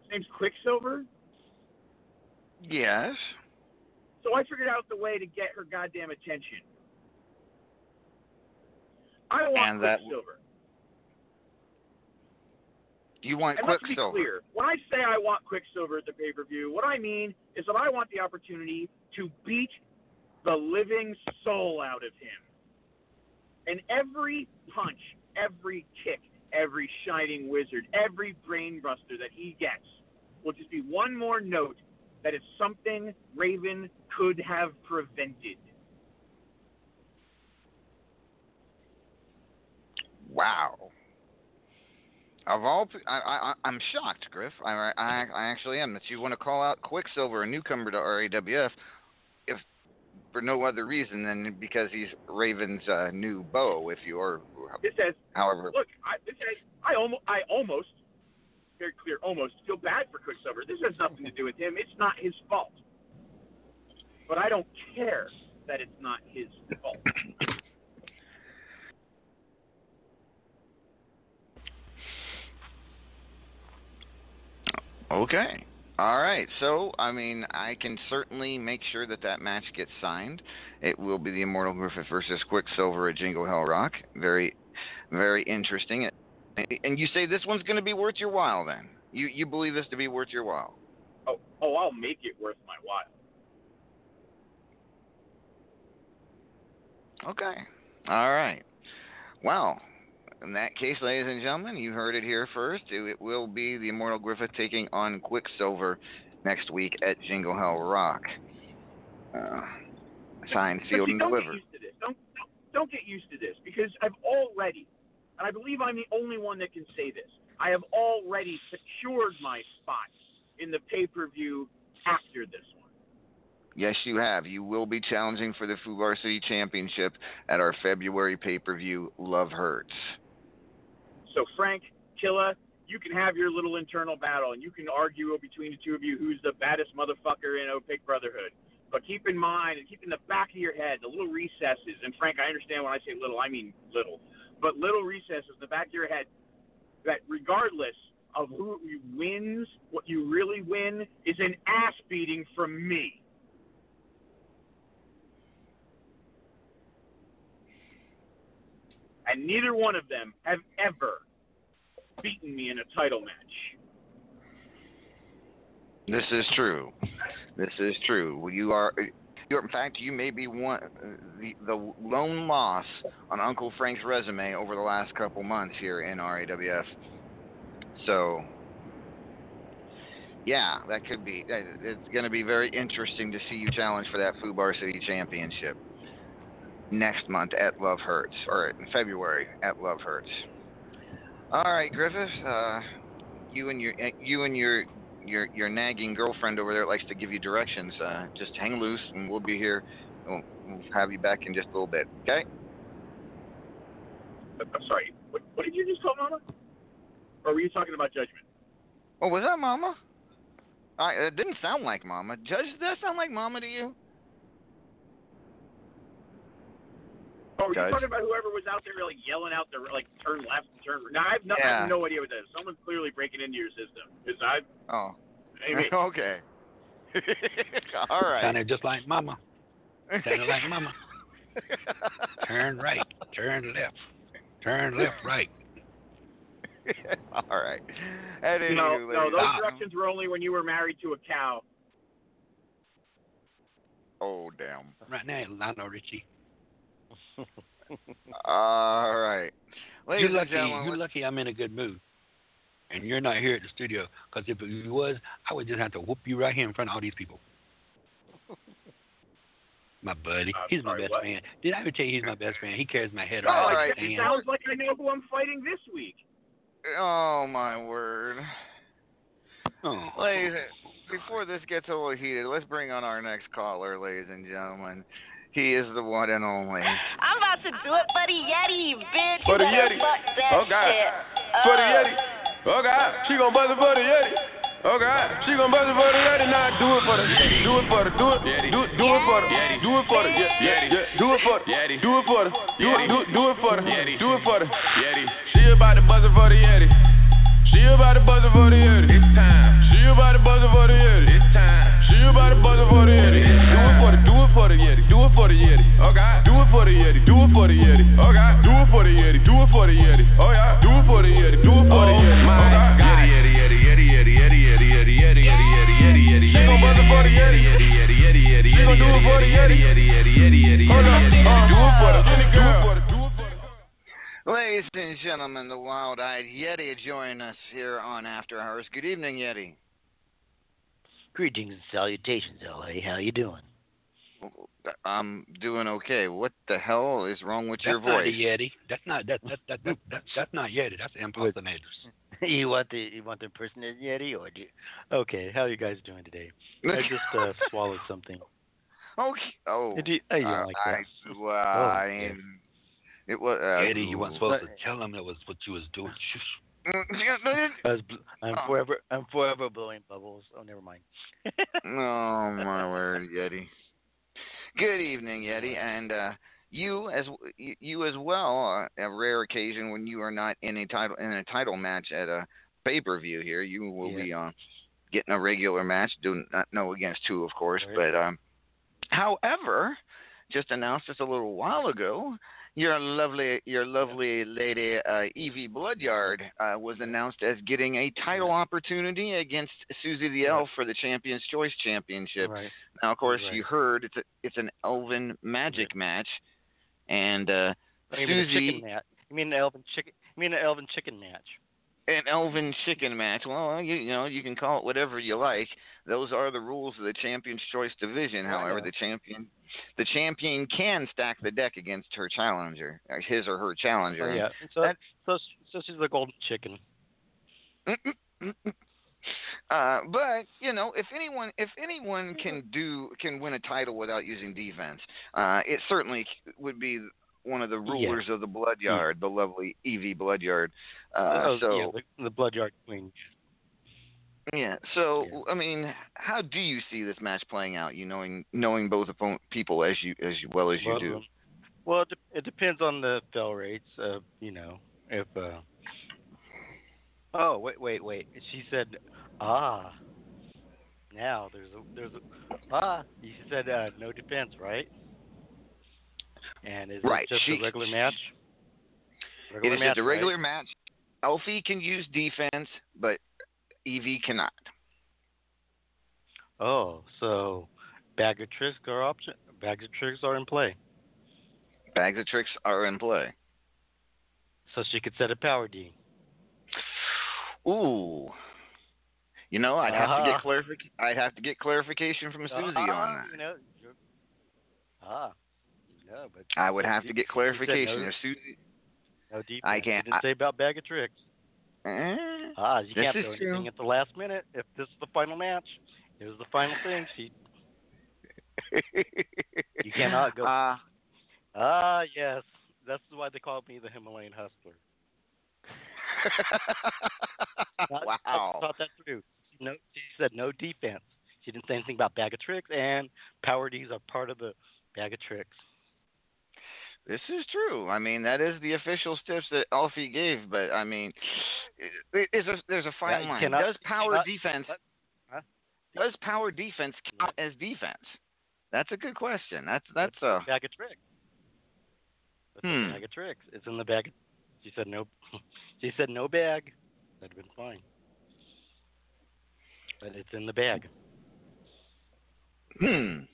His name's Quicksilver? Yes. So I figured out the way to get her goddamn attention. I want and Quicksilver. That... You want and Quicksilver. Let's be clear. When I say I want Quicksilver at the pay-per-view, what I mean is that I want the opportunity to beat the living soul out of him. And every punch, every kick, every shining wizard, every brain buster that he gets will just be one more note that is something Raven could have prevented. Wow. Of all, I, I, I'm shocked, Griff. I, I, I actually am. That you want to call out Quicksilver, a newcomer to R A W F, if for no other reason than because he's Raven's uh, new beau, if you are. This has, however, look, I, this has, I almost, I almost, very clear, almost feel bad for Quicksilver. This has nothing to do with him. It's not his fault. But I don't care that it's not his fault. Okay. All right. So, I mean, I can certainly make sure that that match gets signed. It will be the Immortal Griffith versus Quicksilver at Jingle Hell Rock. Very, very interesting. And you say this one's going to be worth your while, then? You you believe this to be worth your while? Oh, oh, I'll make it worth my while. Okay. All right. Well. In that case, ladies and gentlemen, you heard it here first. It will be the Immortal Griffith taking on Quicksilver next week at Jingle Hell Rock. Uh, signed, sealed, and delivered. Don't, don't, don't get used to this, because I've already, and I believe I'm the only one that can say this, I have already secured my spot in the pay-per-view after this one. Yes, you have. You will be challenging for the FUBAR City Championship at our February pay-per-view, Love Hurts. So, Frank, Killa, you can have your little internal battle, and you can argue between the two of you who's the baddest motherfucker in Opaque Brotherhood. But keep in mind, and keep in the back of your head, the little recesses, and Frank, I understand when I say little, I mean little, but little recesses in the back of your head, that regardless of who wins, what you really win is an ass-beating from me. And neither one of them have ever beaten me in a title match. This is true. This is true. You are, you are in fact, you may be one the, the lone loss on Uncle Frank's resume over the last couple months here in R A W F. So, yeah, that could be. It's going to be very interesting to see you challenge for that FUBAR City Championship next month at Love Hurts, or in February at Love Hurts. All right, Griffith, uh, you and your you and your your your nagging girlfriend over there likes to give you directions. Uh, just hang loose, and we'll be here. We'll, we'll have you back in just a little bit. Okay? I'm sorry. What, what did you just call Mama? Or were you talking about Judgment? Oh, was that Mama? I it didn't sound like Mama. Judge, does that sound like Mama to you? Oh, you're talking about whoever was out there, like, yelling out there, like, turn left and turn right. No, I have, no, yeah. I have no idea what that is. Someone's clearly breaking into your system. Because I... Oh. Anyway. Okay. All right. Sounded just like Mama. Sounded like Mama. Turn right. Turn left. Turn left, right. All right. Anyway, no, no, those ah. directions were only when you were married to a cow. Oh, damn. Right now, Lionel Richie. All right. Ladies you're lucky, and you're lucky I'm in a good mood. And you're not here at the studio. Because if you was, I would just have to whoop you right here in front of all these people. My buddy. Uh, he's sorry, my best what? man. Did I ever tell you he's my best man? He carries my head around. Oh, right. It sounds like I know who I'm fighting this week. Oh, my word. Oh. Ladies, before this gets a little heated, let's bring on our next caller, ladies and gentlemen. He is the one and only. I'm about to do it for the Yeti, bitch. For the Yeti. Oh, God. For uh, the Yeti. Oh, God. She gonna buzz it for the Yeti. Oh, God. She gonna buzz it for the Yeti. Nah, do it for the Yeti. Do it for the Do it. Do it. Do it for the Yeti. Do it for the Yeti. Do it for the Yeti. Do it for the Yeti. Do it for the Yeti. Do it for the Yeti. She about to buzz it for the Yeti. She about to buzz it for the Yeti. It's time. She about to buzz it for the Yeti. It's time. She about to buzz it for the Yeti. Do it for the Do it for the Yeti. Do it for the Yeti. Oh God. Do it for the Yeti. Do it for the Yeti. Oh God. Do it for the Yeti. Do it for the Yeti. Oh yeah. Do it for the Yeti. Do it for the Yeti. Oh God. Yeti Yeti Yeti Yeti Yeti Yeti Yeti Yeti Yeti Yeti Yeti Yeti. She gon' buzz it for the Yeti. Yeti Yeti Yeti Yeti. She gon' do it for the Yeti. Yeti Yeti Yeti Yeti Yeti. Do it for the Yeti girl. Ladies and gentlemen, the Wild-Eyed Yeti join us here on After Hours. Good evening, Yeti. Greetings and salutations, L A. How you doing? I'm doing okay. What the hell is wrong with that's your voice? That's not a Yeti. That's not that that that, that, that that's not Yeti. That's impersonators. You want the you want the impersonator Yeti or do you... Okay, how are you guys doing today? I just uh, swallowed something. Okay. Oh. You, oh you uh, like I, that. Well, oh, I am. Yeah. It was, uh, Eddie, you weren't supposed but, to tell him that was what you was doing. I was bl- I'm forever, I'm forever blowing bubbles. Oh, never mind. Oh my word, Yeti. Good evening, Yeti, and uh, you as you as well. Uh, a rare occasion when you are not in a title in a title match at a pay per view here, you will yeah. be uh, getting a regular match. Do not know against two, of course, right. but um, however, just announced this a little while ago. Your lovely, your lovely lady, uh, Evie Bloodyard, uh, was announced as getting a title right. opportunity against Susie the Elf right. for the Champions Choice Championship. Right. Now, of course, right. you heard it's a, it's an Elven Magic right. match, and uh, you Susie. Mean a chicken mat. You mean an Elven chicken? You mean an Elven chicken match? An Elven chicken match. Well, you, you know, you can call it whatever you like. Those are the rules of the Champion's Choice division. However, the champion the champion can stack the deck against her challenger, or his or her challenger. Oh, yeah. So, so, so she's the golden chicken. Uh, but you know, if anyone if anyone can do can win a title without using defense, uh, it certainly would be one of the rulers yeah. of the Bloodyard, the lovely Evie Bloodyard. Uh, oh, so yeah, the, the Bloodyard queen. Yeah. So yeah. I mean, how do you see this match playing out? You knowing knowing both opponent people as you as well as you well, do. Well, it, de- it depends on the fell rates. Uh, you know, if. Uh... Oh wait wait wait! She said, ah. Now there's a there's a ah. You said uh, no defense, right? And is right. it just she, a regular match? Regular it is match, just a regular right? match. Elfie can use defense, but Evie cannot. Oh, so bag of tricks are option. Bags of tricks are in play. Bags of tricks are in play. So she could set a power D. Ooh. You know, I'd have uh-huh. to get clarification. I'd have to get clarification from Susie uh-huh. on that. You know, ah. No, but I would have you, to get clarification. No, Susie, no defense. I can't. You didn't I, say about bag of tricks. Eh, ah, you can't do anything true. At the last minute. If this is the final match, it was the final thing. She, you cannot go. Ah, uh, uh, yes, that's why they called me the Himalayan Hustler. Not, wow, I thought that through. No, she said no defense. She didn't say anything about bag of tricks, and power Ds are part of the bag of tricks. This is true. I mean, that is the official steps that Elfie gave, but, I mean, it, it, a, there's a fine yeah, line. Cannot, does power cannot, defense huh? Does power defense count yeah. as defense? That's a good question. That's that's a – bag of tricks. That's hmm. a bag of tricks. It's in the bag. She said no – she said no bag. That would have been fine. But it's in the bag. Hmm.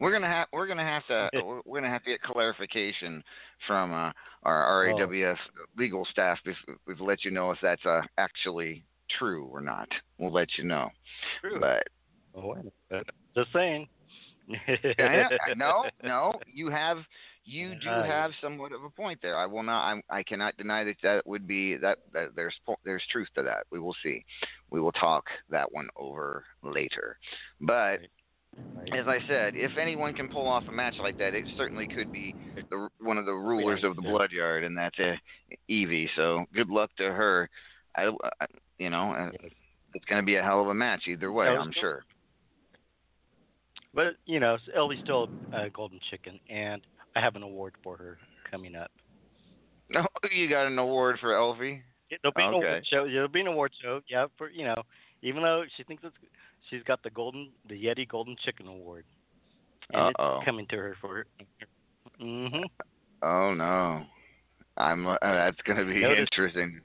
We're gonna have we're gonna have to we're gonna have to get clarification from uh, our R A W F oh. legal staff. We've let you know if that's uh, actually true or not. We'll let you know. True. But oh, just saying, No, no, you have, you do have somewhat of a point there. I will not, I, I cannot deny that that would be, that, that there's, there's truth to that. We will see. We will talk that one over later. But as I said, if anyone can pull off a match like that, it certainly could be the, one of the rulers of the Bloodyard, and that's uh, Evie. So good luck to her. I, I you know, uh, it's going to be a hell of a match either way, I'm sure. But, you know, Elvie's still a golden chicken, and I have an award for her coming up. No, you got an award for Elvie? There'll be an okay. award show. There'll be an award show, yeah, for, you know, even though she thinks it's, she's got the golden, the Yeti Golden Chicken Award. And Uh-oh. It's coming to her for her. Mm-hmm. Oh, no. I'm. Uh, that's going to be Notice. interesting.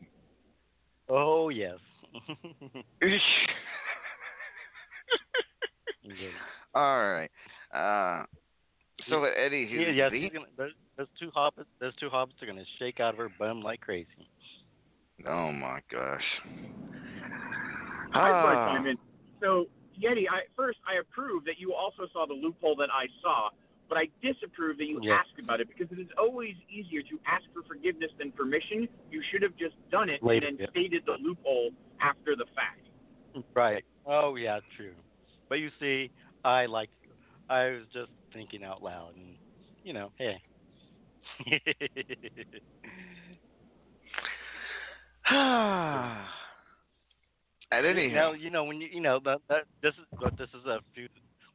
Oh, yes. All right. Uh, so Eddie, who's yeah, yeah, gonna, those two hobbits, those two hobbits are going to shake out of her bum like crazy. Oh my gosh! Ah. I'd like to so Yeti, I, first I approve that you also saw the loophole that I saw, but I disapprove that you yeah. asked about it because it is always easier to ask for forgiveness than permission. You should have just done it Later, and then yeah. stated the loophole after the fact. Right. Oh yeah, true. But you see, I like. I was just thinking out loud, and you know, hey. At any you know, you know when you you know that, that this is but this is a few,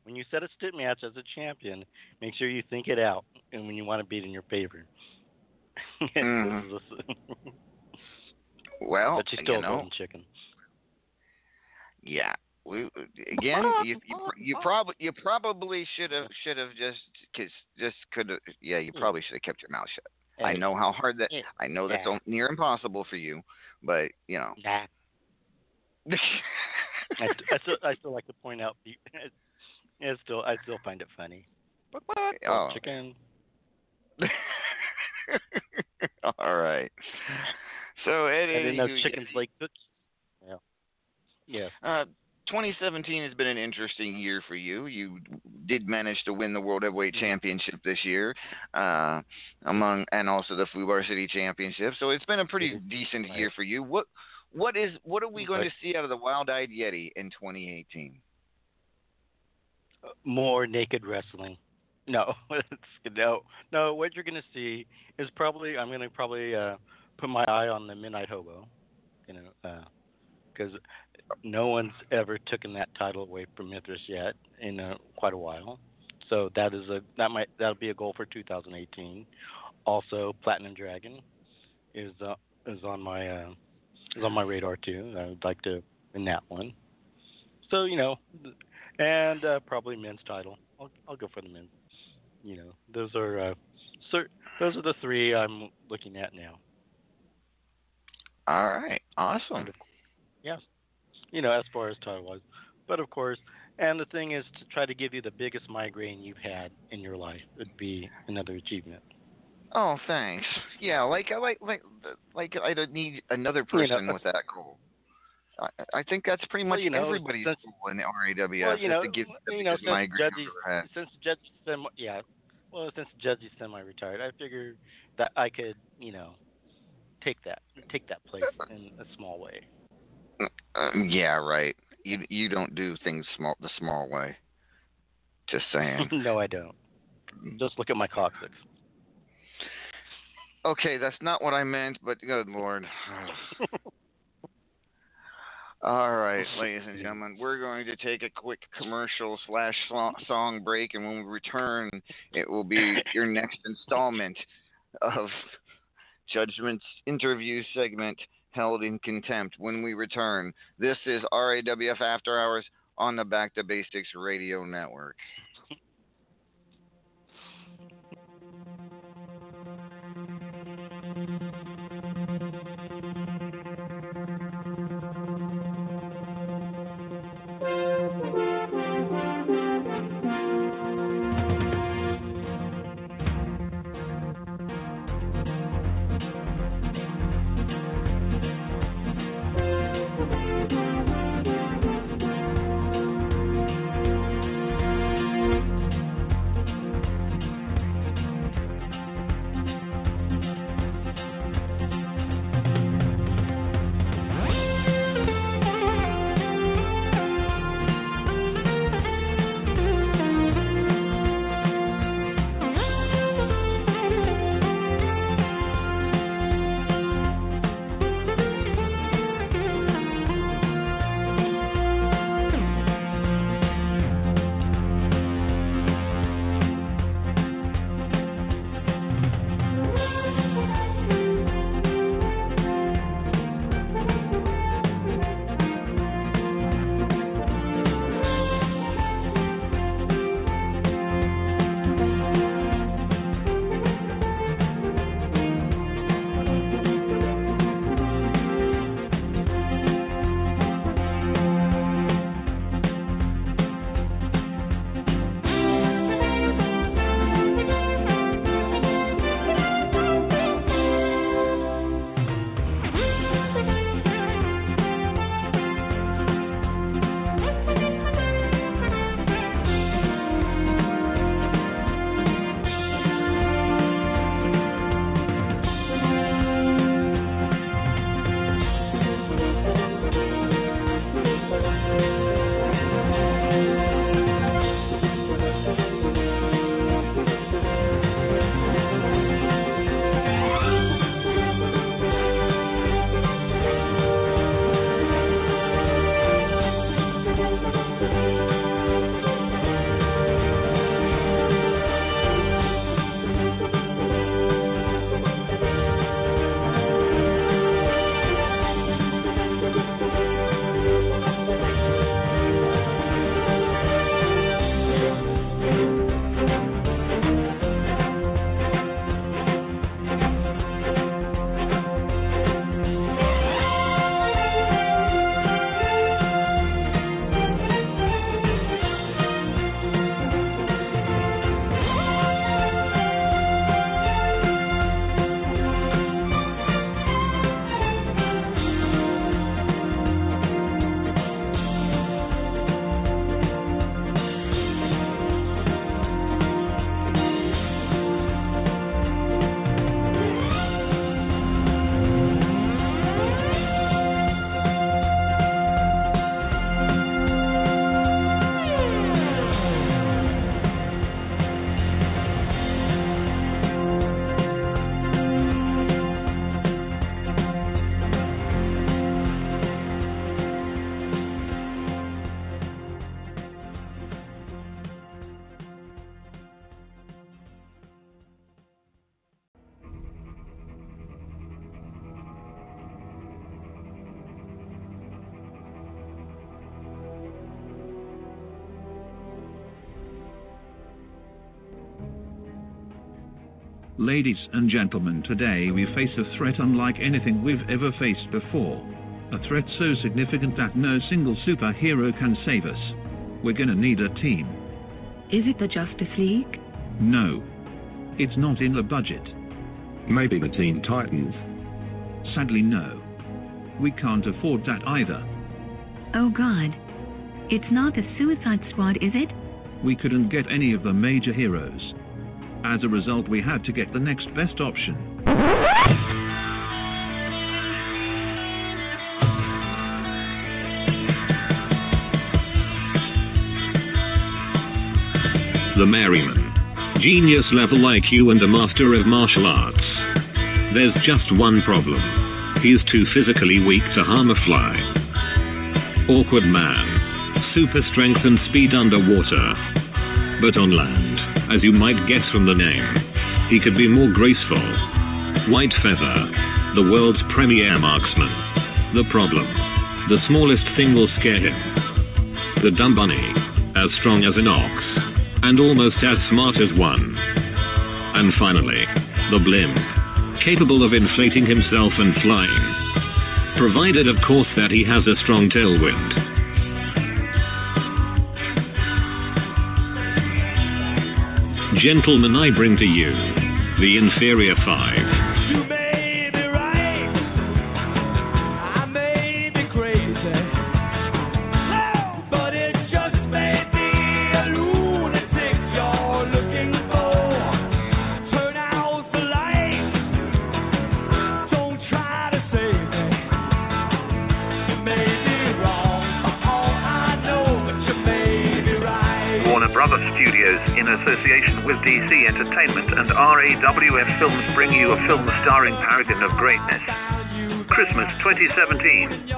when you set a stick match as a champion, make sure you think it out, and when you want to beat in your favor. Mm. Well, but you still you know, golden chicken. Yeah. We, again, you, you you probably you probably should have should have just cause, just could have yeah you probably should have kept your mouth shut. Hey. I know how hard that hey. I know that's yeah. near impossible for you, but you know. Nah. I, I still I still like to point out. I still I still find it funny. Oh. Chicken. All right. So Eddie, I didn't know chickens like cookies. Yeah. Yeah. Uh, twenty seventeen has been an interesting year for you. You did manage to win the World Heavyweight Championship this year, uh, among and also the FUBAR City Championship. So it's been a pretty decent year for you. What what is what are we going to see out of the Wild-Eyed Yeti in twenty eighteen? More naked wrestling. No, no, no. What you're going to see is probably I'm going to probably uh, put my eye on the Midnight Hobo. You know. Uh, Because no one's ever taken that title away from Mithras yet in uh, quite a while, so that is a that might that'll be a goal for two thousand eighteen. Also, Platinum Dragon is uh, is on my uh, is on my radar too. I would like to win that one. So you know, and uh, probably men's title. I'll I'll go for the men's. You know, those are uh, cer- those are the three I'm looking at now. All right, awesome. Yes, you know, as far as title wise, but of course, and the thing is to try to give you the biggest migraine you've had in your life would be another achievement. Oh, thanks. Yeah, like I like like like I don't need another person you know, with that goal. I, I think that's pretty much well, you know, everybody's since, goal in R A W S well, you know, to give the you know, biggest migraine Judge, I've ever had. Since Judge semi, yeah, well, since Judge is semi-retired, I figured that I could, you know, take that take that place in a small way. Um, yeah, right. You you don't do things small the small way. Just saying. No, I don't. Just look at my coccyx. Okay, that's not what I meant, but good Lord. All right, ladies and gentlemen, we're going to take a quick commercial slash song break, and when we return, it will be your next installment of Judgment's interview segment, Held in Contempt. When we return, this is R A W F After Hours on the Back to Basics Radio Network. Ladies and gentlemen, today we face a threat unlike anything we've ever faced before. A threat so significant that no single superhero can save us. We're gonna need a team. Is it the Justice League? No. It's not in the budget. Maybe the Teen Titans? Sadly, no. We can't afford that either. Oh god. It's not the Suicide Squad, is it? We couldn't get any of the major heroes. As a result, we had to get the next best option. The Merryman. Genius level I Q and a master of martial arts. There's just one problem. He's too physically weak to harm a fly. Awkward Man. Super strength and speed underwater. But on land, as you might guess from the name, he could be more graceful. White Feather, the world's premier marksman. The problem, the smallest thing will scare him. The Dumb Bunny, as strong as an ox, and almost as smart as one. And finally, the Blimp, capable of inflating himself and flying. Provided, of course, that he has a strong tailwind. Gentlemen, I bring to you the Inferior Five. You may be right, I may be crazy, oh! But it just may be a lunatic you're looking for. Turn out the lights, don't try to save me. You may be wrong, all I know, but you may be right. Warner Brothers Studios, in association with D C Entertainment and R A W F Films, bring you a film starring Paragon of Greatness. Christmas twenty seventeen.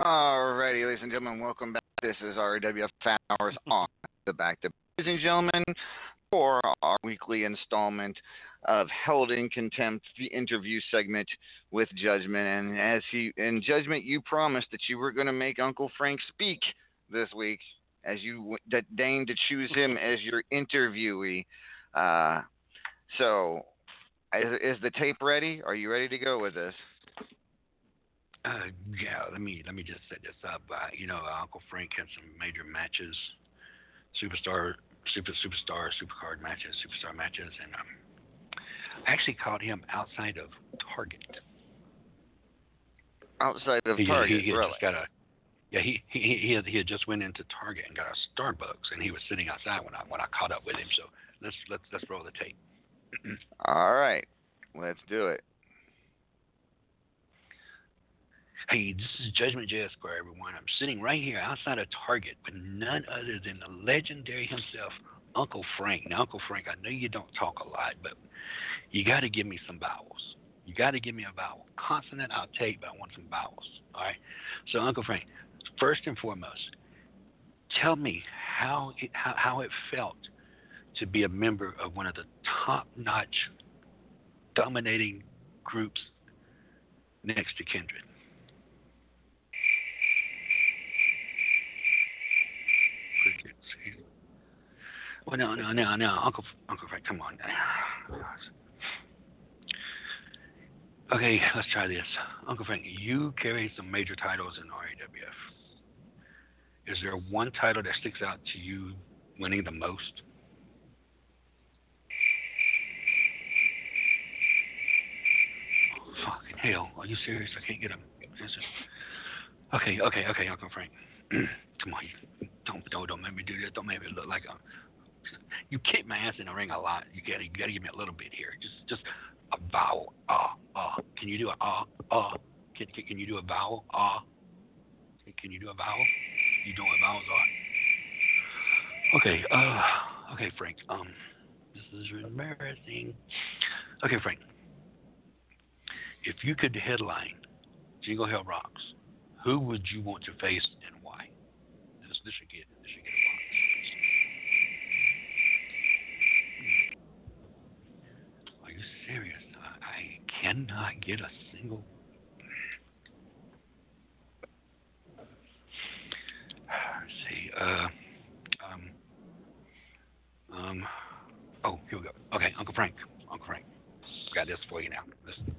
Alrighty, ladies and gentlemen, welcome back. This is R A W F Fan Hours on the Back to Basics, gentlemen, for our weekly installment of Held in Contempt, the interview segment with Judgment. And as he in Judgment, you promised that you were going to make Uncle Frank speak this week, as you that deigned to choose him as your interviewee. Uh, so, is, is the tape ready? Are you ready to go with this? Uh, yeah, let me let me just set this up. Uh, you know, uh, Uncle Frank had some major matches, superstar. Super superstar, supercard matches, superstar matches, and um, I actually caught him outside of Target. Outside of he, Target, he, he really? Just got a, yeah, he he he had, he had just went into Target and got a Starbucks, and he was sitting outside when I when I caught up with him. So let's let's let's roll the tape. All right, let's do it. Hey, this is Judgment J Square, everyone. I'm sitting right here outside of Target with none other than the legendary himself, Uncle Frank. Now, Uncle Frank, I know you don't talk a lot, but you got to give me some vowels. You got to give me a vowel. Consonant, I'll take, but I want some vowels. All right? So, Uncle Frank, first and foremost, tell me how it, how, how it felt to be a member of one of the top-notch dominating groups next to Kindred. Well, no, no, no, no, Uncle, Uncle Frank, come on. Okay, let's try this. Uncle Frank, you carry some major titles in R A W F. Is there one title that sticks out to you winning the most? Oh, fucking hell, are you serious? I can't get him. Okay, okay, okay, Uncle Frank. Come on, don't, don't, don't make me do this. Don't make me look like I'm... You kick my ass in the ring a lot. You gotta, you gotta give me a little bit here. Just, just a vowel. Ah, uh, ah. Uh. Can you do a ah, uh, ah? Uh? Can, can, can you do a vowel? Ah. Uh. Can you do a vowel? You know what vowels are? Okay. Uh. Okay, Frank. Um. This is embarrassing. Okay, Frank. If you could headline Jingle Hell Rocks, who would you want to face and why? This, this should get. This should get. Serious, I cannot get a single. Uncle Frank. Uncle Frank. Got this for you now. Listen.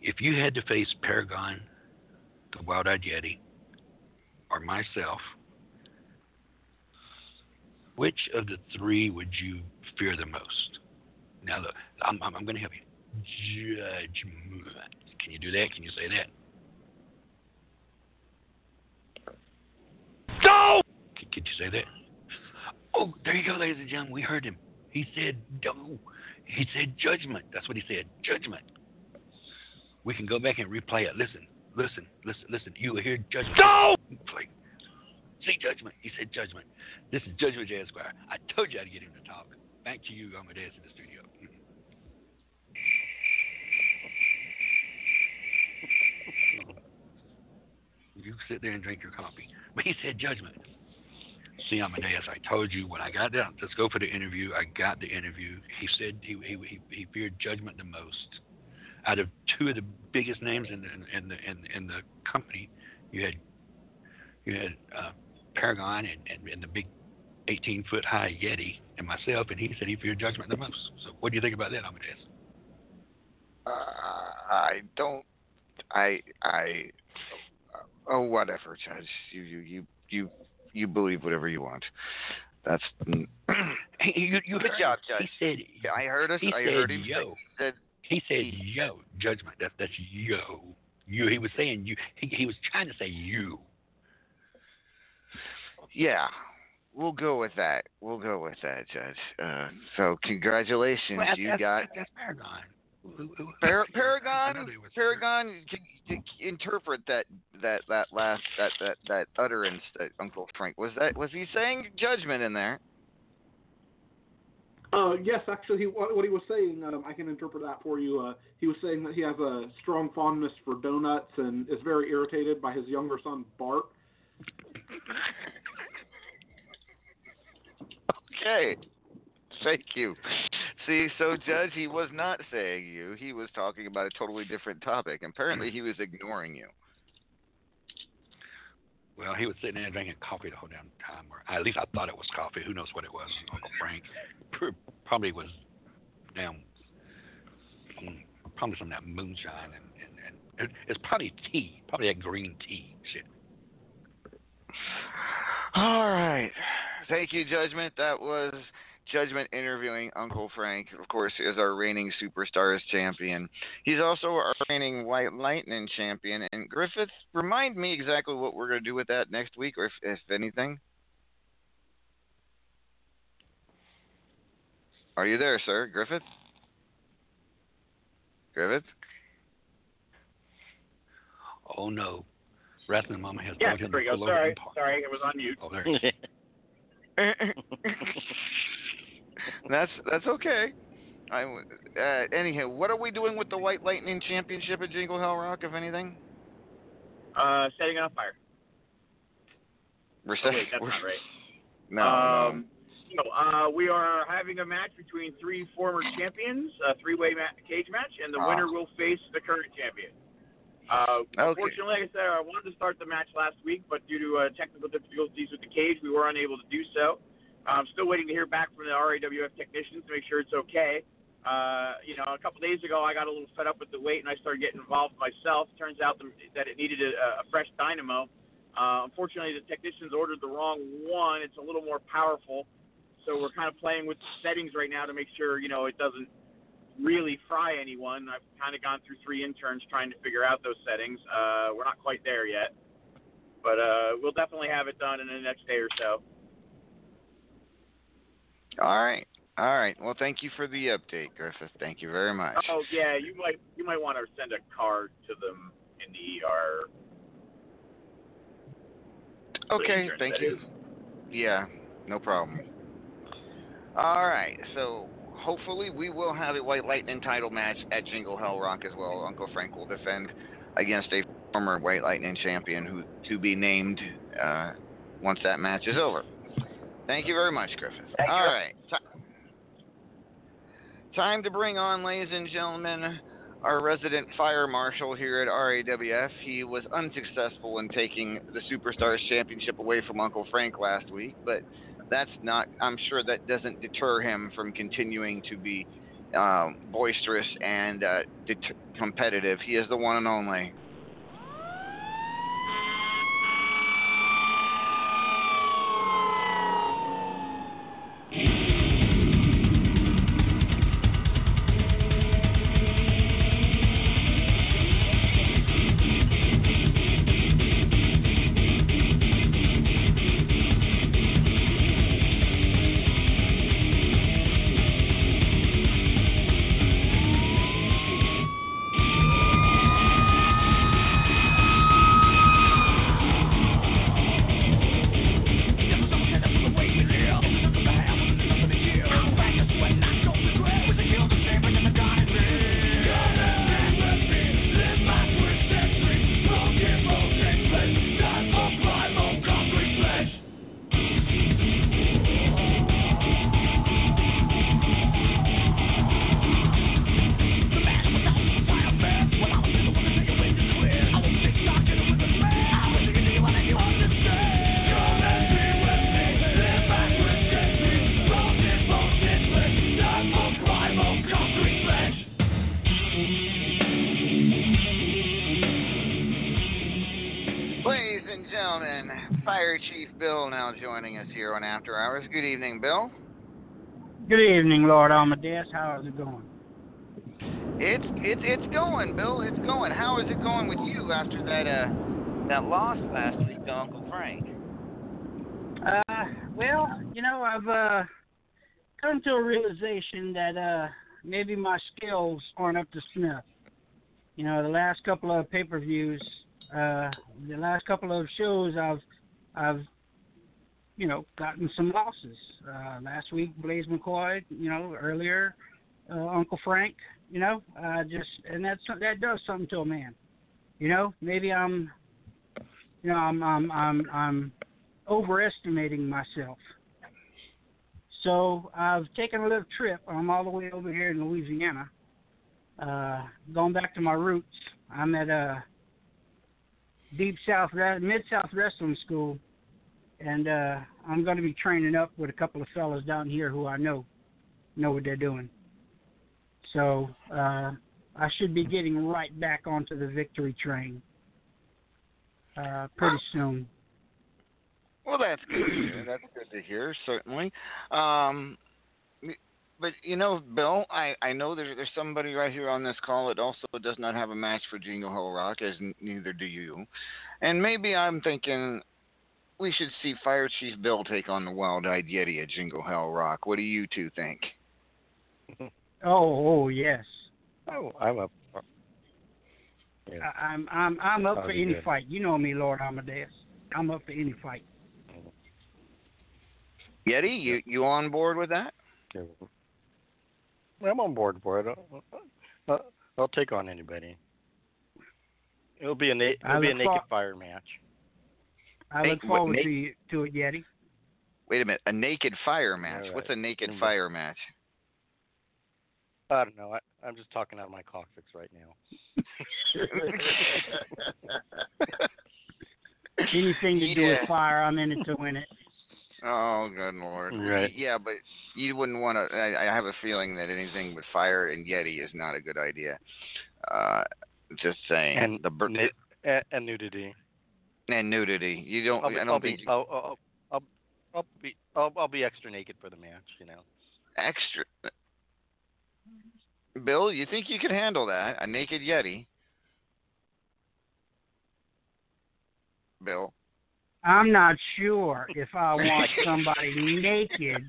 If you had to face Paragon, the Wild-Eyed Yeti, or myself, which of the three would you fear the most? Now, look, I'm, I'm, I'm going to help you. Judgment. Can you do that? Can you say that? No! Can, can you say that? Oh, there you go, ladies and gentlemen. We heard him. He said no. He said judgment. That's what he said. Judgment. We can go back and replay it. Listen, listen, listen, listen. You will hear judgment. No! Play. See judgment. He said judgment. This is Judgment J. Esquire. I told you how to get him to talk. Back to you, Amadeus, in the studio. You sit there and drink your coffee. But he said judgment. See, Amadeus, I told you when I got down, let's go for the interview. I got the interview. He said he he, he feared judgment the most. Out of two of the biggest names in the in the in, in the company, you had you had uh, Paragon and, and, and the big eighteen foot high Yeti and myself, and he said he feared judgment the most. So, what do you think about that, Amadeus? Uh, I don't. I I. Oh, whatever, Judge. You you you you you believe whatever you want. That's you, you, you good job, Judge. He said, yeah, I heard us. He I said, heard him. Yo. He said, he said he, yo, judgment. That, that's yo. You. He was saying you. He, he was trying to say you. Yeah, we'll go with that. We'll go with that, Judge. Uh, so congratulations, well, that's, you that's, got. That's Paragon. Par- Paragon, Paragon, can, can interpret that that that last that, that that utterance that Uncle Frank was that was he saying judgment in there? Uh, yes, actually, he, what he was saying, um, I can interpret that for you. Uh, he was saying that he has a strong fondness for donuts and is very irritated by his younger son Bart. Okay, thank you. See, so Judge, he was not saying you. He was talking about a totally different topic. Apparently, he was ignoring you. Well, he was sitting there drinking coffee the whole damn time. Or at least I thought it was coffee. Who knows what it was? Uncle Frank probably was damn probably some of that moonshine and, and, and it's probably tea, probably that green tea shit. All right, thank you, Judgment. That was Judgment interviewing Uncle Frank, of course, is our reigning Superstars champion. He's also our reigning White Lightning champion. And Griffith, remind me exactly what we're going to do with that next week, or if, if anything. Are you there, sir? Griffith? Griffith? Oh, no. Wrestling Mama has yeah, brought him the Sorry, sorry, it was on mute. Oh, there it is. That's that's okay. I uh, anyhow, what are we doing with the White Lightning Championship at Jingle Hell Rock, if anything? Uh, setting it on fire. We're setting. Oh, wait, that's we're, not right. No. Um, no. So, uh, we are having a match between three former champions, a three-way ma- cage match, and the oh. winner will face the current champion. Uh, okay. Unfortunately, like I said, I wanted to start the match last week, but due to uh, technical difficulties with the cage, we were unable to do so. I'm still waiting to hear back from the R A W F technicians to make sure it's okay. Uh, you know, a couple days ago, I got a little fed up with the wait, and I started getting involved myself. Turns out that it needed a, a fresh dynamo. Uh, unfortunately, the technicians ordered the wrong one. It's a little more powerful, so we're kind of playing with the settings right now to make sure, you know, it doesn't really fry anyone. I've kind of gone through three interns trying to figure out those settings. Uh, we're not quite there yet, but uh, we'll definitely have it done in the next day or so. All right, all right. Well, thank you for the update, Griffith. Thank you very much. Oh yeah, you might you might want to send a card to them in the E R. Okay, thank you. Yeah, no problem. All right, so hopefully we will have a White Lightning title match at Jingle Hell Rock as well. Uncle Frank will defend against a former White Lightning champion who to be named uh, once that match is over. Thank you very much, Griffith. Thank All you. right. T- time to bring on, ladies and gentlemen, our resident fire marshal here at R A W F. He was unsuccessful in taking the Superstars Championship away from Uncle Frank last week, but that's not, I'm sure that doesn't deter him from continuing to be um, boisterous and uh, det- competitive. He is the one and only. Good evening, Bill. Good evening, Lord Amadeus. How is it going? It's it's it's going, Bill. It's going. How is it going with you after that uh that loss last week to Uncle Frank? Uh, well, you know, I've uh come to a realization that uh maybe my skills aren't up to snuff. You know, the last couple of pay-per-views, uh, the last couple of shows, I've I've. you know, gotten some losses. Uh, last week, Blaze McCoy, you know, earlier, uh, Uncle Frank, you know, uh, just, and that's, that does something to a man, you know, maybe I'm, you know, I'm, I'm, I'm, I'm overestimating myself. So I've taken a little trip. I'm all the way over here in Louisiana, uh, going back to my roots. I'm at a deep South, Mid-South Wrestling School. And uh, I'm going to be training up with a couple of fellas down here who I know know what they're doing. So uh, I should be getting right back onto the victory train uh, pretty soon. Well, that's good to hear. That's good to hear, certainly. Um, but, you know, Bill, I, I know there's, there's somebody right here on this call that also does not have a match for Jingle Hell Rock, as neither do you. And maybe I'm thinking... we should see Fire Chief Bill take on the Wild-Eyed Yeti at Jingle Hell Rock. What do you two think? oh, oh, yes. Oh, I'm up. Yeah. I, I'm I'm I'm up I'll for any good. fight. You know me, Lord Amadeus. I'm up for any fight. Yeti, you you on board with that? Yeah. I'm on board for it. I'll, I'll, I'll take on anybody. It'll be a na- it'll be a naked fought. fire match. I look forward what, na- to it, Yeti. Wait a minute. A naked fire match? Right. What's a naked mm-hmm. fire match? I don't know. I, I'm just talking out of my coccyx right now. Anything to yeah. do with fire, I'm in it to win it. Oh, good Lord. Right. Yeah, but you wouldn't want to... I, I have a feeling that anything with fire and Yeti is not a good idea. Uh, just saying. And, the bur- n- and, and nudity. And nudity. You don't. I'll be, I don't I'll think. Be, I'll, I'll, I'll, I'll be. I'll, I'll be extra naked for the match. You know. Extra. Bill, you think you could handle that? A naked Yeti. Bill. I'm not sure if I want somebody naked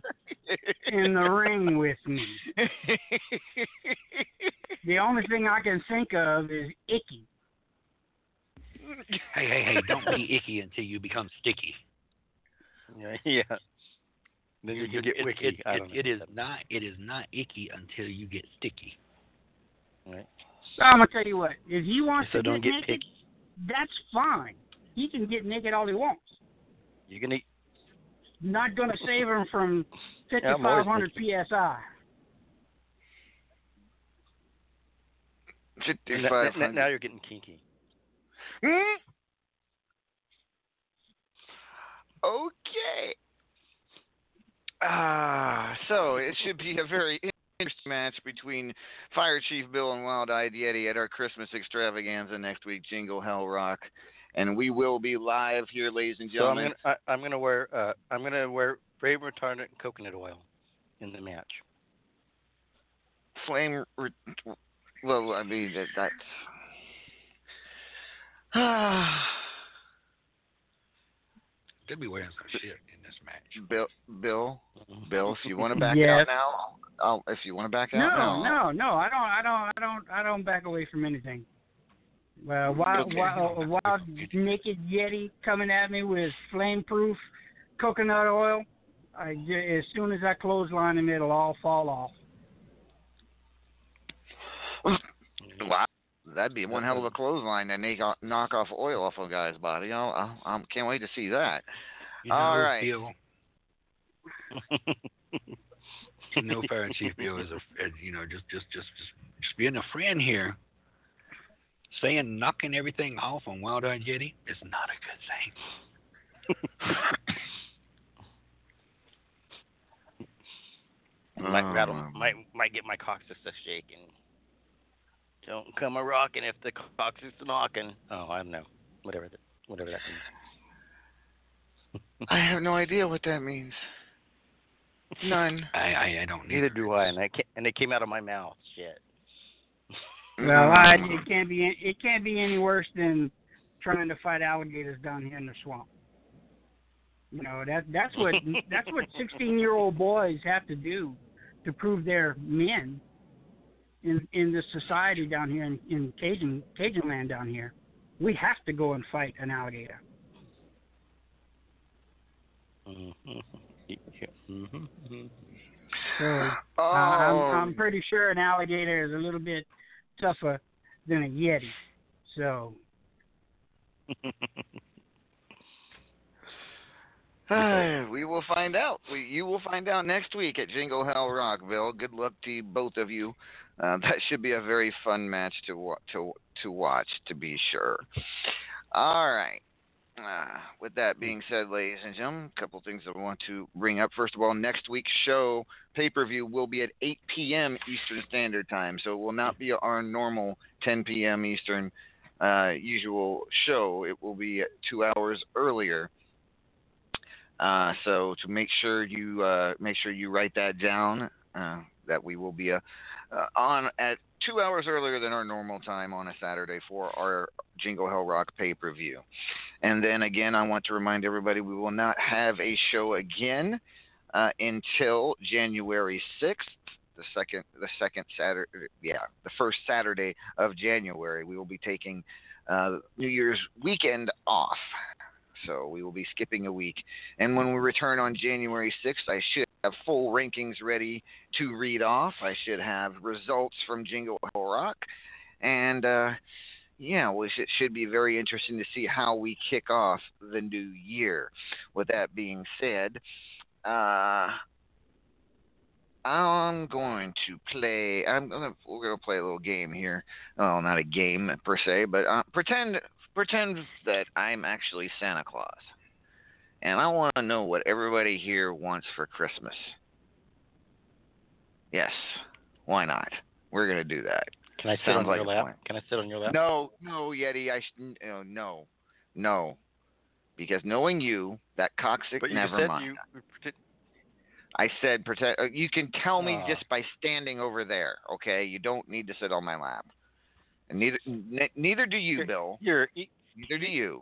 in the ring with me. The only thing I can think of is Icky. Hey, hey, hey, don't be icky until you become sticky. Yeah. yeah. Then you, you get it, wicky. It, I don't it, know. it is not it is not icky until you get sticky. Right. So I'm going to tell you what. If he wants so to don't get, get naked, picky. That's fine. He can get naked all he wants. You can eat. Not going to save him from fifty-five hundred yeah, P S I. fifty-five hundred. Now you're getting kinky. Okay. Ah, so it should be a very interesting match between Fire Chief Bill and Wild-Eyed Yeti at our Christmas extravaganza next week, Jingle Hell Rock, and we will be live here, ladies and gentlemen. So I'm gonna, I, I'm gonna wear uh, I'm gonna wear flame retardant and coconut oil in the match. Flame, re- well, I mean that. That's... Ah. They'll be wearing some shit in this match. Bill, Bill, Bill. If you want to back yes. out now, I'll, if you want to back no, out now. No, no, no. I don't. I don't. I don't. I don't back away from anything. Well, uh, wild, okay. wild, wild naked Yeti coming at me with flame-proof coconut oil. I, as soon as I clothesline him, it'll all fall off. Wow. That'd be one hell of a clothesline to knock off oil off a guy's body. I I can't wait to see that. You know, all right. No, Fire Chief Bill is a, you know, just just just just being a friend here, saying knocking everything off on Wild-Eyed Yeti is not a good thing. might rattle, might might get my coccyx a shake and. Don't come a rockin' if the cox is knocking. Oh, I don't know. Whatever that, whatever that means. I have no idea what that means. None. I, I, I don't. Neither do I. And I can't, and it came out of my mouth. Shit. Well, I, it can't be. It can't be any worse than trying to fight alligators down here in the swamp. You know that. That's what. That's what sixteen-year-old boys have to do to prove they're men. In, in this society down here, in, in Cajun, Cajun land down here, we have to go and fight an alligator. Mm-hmm. Mm-hmm. So, oh. uh, I'm, I'm pretty sure an alligator is a little bit tougher than a Yeti. So. We will find out. We, you will find out next week at Jingle Hell Rock, Bill. Good luck to both of you. Uh, that should be a very fun match to wa- to to watch, to be sure. All right. Uh, with that being said, ladies and gentlemen, a couple things I want to bring up. First of all, next week's show, pay-per-view, will be at eight p.m. Eastern Standard Time, so it will not be our normal ten p.m. Eastern uh, usual show. It will be two hours earlier. Uh, so to make sure you uh, make sure you write that down, uh, that we will be uh, uh, on at two hours earlier than our normal time on a Saturday for our Jingle Hell Rock pay-per-view. And then again, I want to remind everybody we will not have a show again uh, until January sixth, the second the second Saturday, yeah, the first Saturday of January. We will be taking uh, New Year's weekend off. So we will be skipping a week. And when we return on January sixth, I should have full rankings ready to read off. I should have results from Jingle Hell Rock. And, uh, yeah, well, it should be very interesting to see how we kick off the new year. With that being said, uh, I'm going to play. I'm gonna, we're going to play a little game here. Well, not a game per se, but uh, pretend... Pretend that I'm actually Santa Claus, and I want to know what everybody here wants for Christmas. Yes, why not? We're gonna do that. Can I sit Sounds on like your lap? Plan. Can I sit on your lap? No, no, Yeti. I sh- no, no, no, because knowing you, that coccyx. But you never said mind. You, pretend- I said pretend. Uh, you can tell me uh. just by standing over there. Okay, you don't need to sit on my lap. And neither, n- neither do you, you're, Bill. You're, you, neither do you.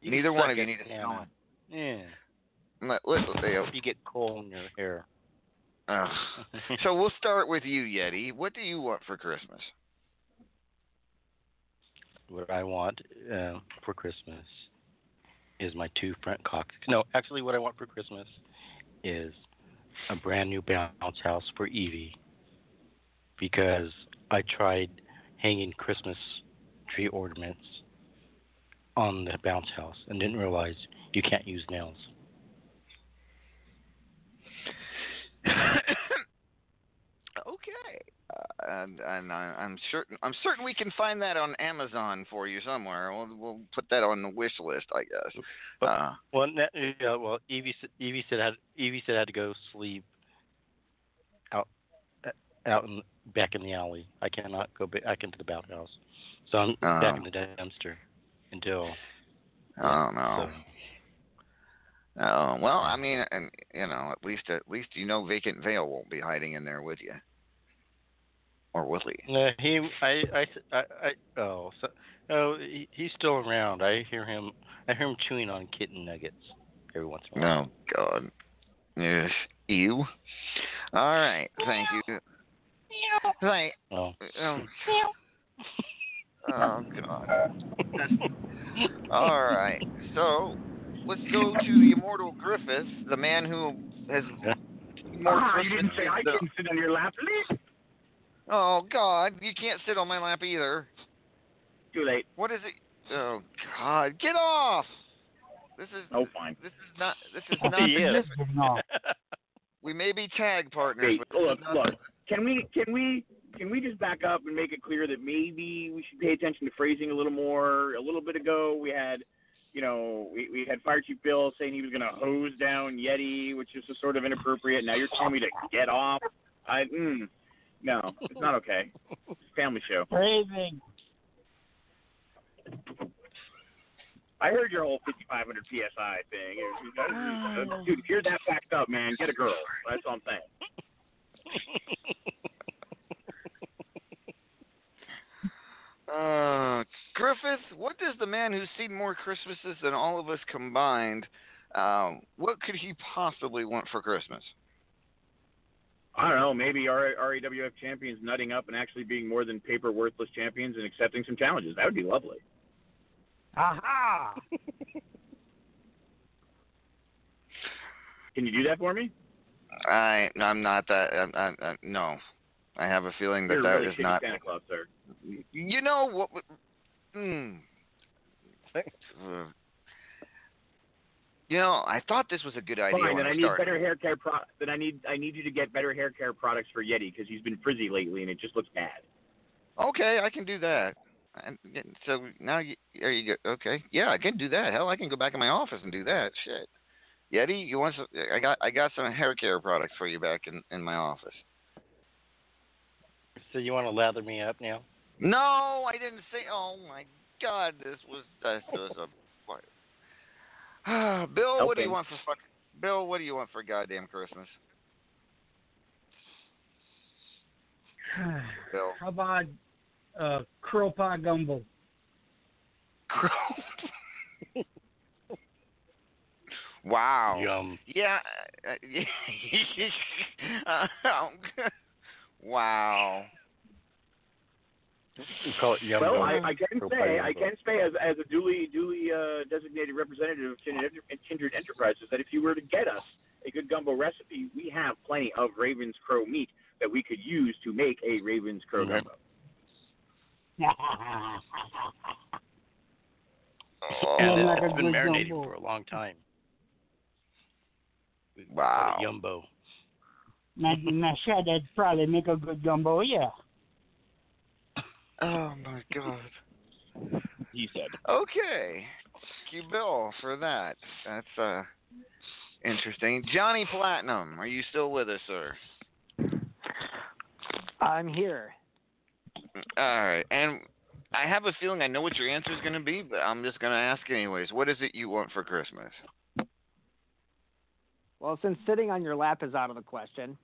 you neither one of you need to sit on. Yeah. Let, let, let, let, let. You get coal in your hair. Uh, so we'll start with you, Yeti. What do you want for Christmas? What I want uh, for Christmas is my two front cocks. No, actually, what I want for Christmas is a brand new bounce house for Evie, because I tried hanging Christmas tree ornaments on the bounce house and didn't realize you can't use nails. Okay. uh, and, and I, I'm certain I'm certain we can find that on Amazon for you somewhere. We'll we'll put that on the wish list, I guess. But, uh, well, yeah, well, Evie Evie said had Evie said I had to go sleep out out in, back in the alley. I cannot go back into the bathhouse, so I'm uh, back in the dumpster until. Oh no. So. Oh, well, I mean, and, you know, at least at least you know Vacant Vale won't be hiding in there with you, or will he? No, he, I, I, I, I oh, so, oh, he, he's still around. I hear him. I hear him chewing on kitten nuggets every once in a while. Oh God, yes, ew. All right, thank you. Like, oh. Um, oh God. All right, so. Let's go to the Immortal Griffith, the man who has more. Ah, you didn't say I can sit on your lap, please. Oh God, you can't sit on my lap either. Too late. What is it? Oh God, get off! This is oh fine. This is not. This is not. Yes. We may be tag partners. Hey, look, look. Can we? Can we? Can we just back up and make it clear that maybe we should pay attention to phrasing a little more? A little bit ago, we had. You know, we, we had Fire Chief Bill saying he was going to hose down Yeti, which is sort of inappropriate. Now you're telling me to get off. I mm, no, it's not okay. It's a family show. Amazing. I heard your whole fifty-five hundred P S I thing. It was, it was, dude, if you're that backed up, man, get a girl. That's all I'm saying. Uh. Griffith, what does the man who's seen more Christmases than all of us combined, um, what could he possibly want for Christmas? I don't know. Maybe our R A W F champions nutting up and actually being more than paper worthless champions and accepting some challenges. That would be lovely. Aha! Can you do that for me? I, I'm not that. I, I, I, no. I have a feeling that You're that really is not. Santa Claus, sir. You know what? Hmm. You know, I thought this was a good idea. Fine, then I, I need better hair care pro- Then I need I need you to get better hair care products for Yeti because he's been frizzy lately and it just looks bad. Okay, I can do that. I'm getting, so now you, there you go. Okay, yeah, I can do that. Hell, I can go back in my office and do that. Shit, Yeti, you want some? I got I got some hair care products for you back in, in my office. So you want to lather me up now? No, I didn't say. Oh my God, this was this was a. Bill, okay. What do you want for fuck? Bill, what do you want for goddamn Christmas? Bill, how about uh, curl pie gumbo? Curl. Wow. Yum. Yeah. Wow. You call it yum, well, I, I can say, I can say, as as a duly duly uh, designated representative of Kindred, Kindred Enterprises, that if you were to get us a good gumbo recipe, we have plenty of Raven's Crow meat that we could use to make a Raven's Crow mm-hmm. gumbo. Oh, and it's been marinating gumbo. For a long time. Wow, yumbo. Now, now, sure, that'd probably make a good gumbo, yeah. Oh my God! He said. Okay, thank you, Bill, for that. That's uh, interesting. Johnny Platinum, are you still with us, sir? I'm here. All right, and I have a feeling I know what your answer is going to be, but I'm just going to ask anyways. What is it you want for Christmas? Well, since sitting on your lap is out of the question,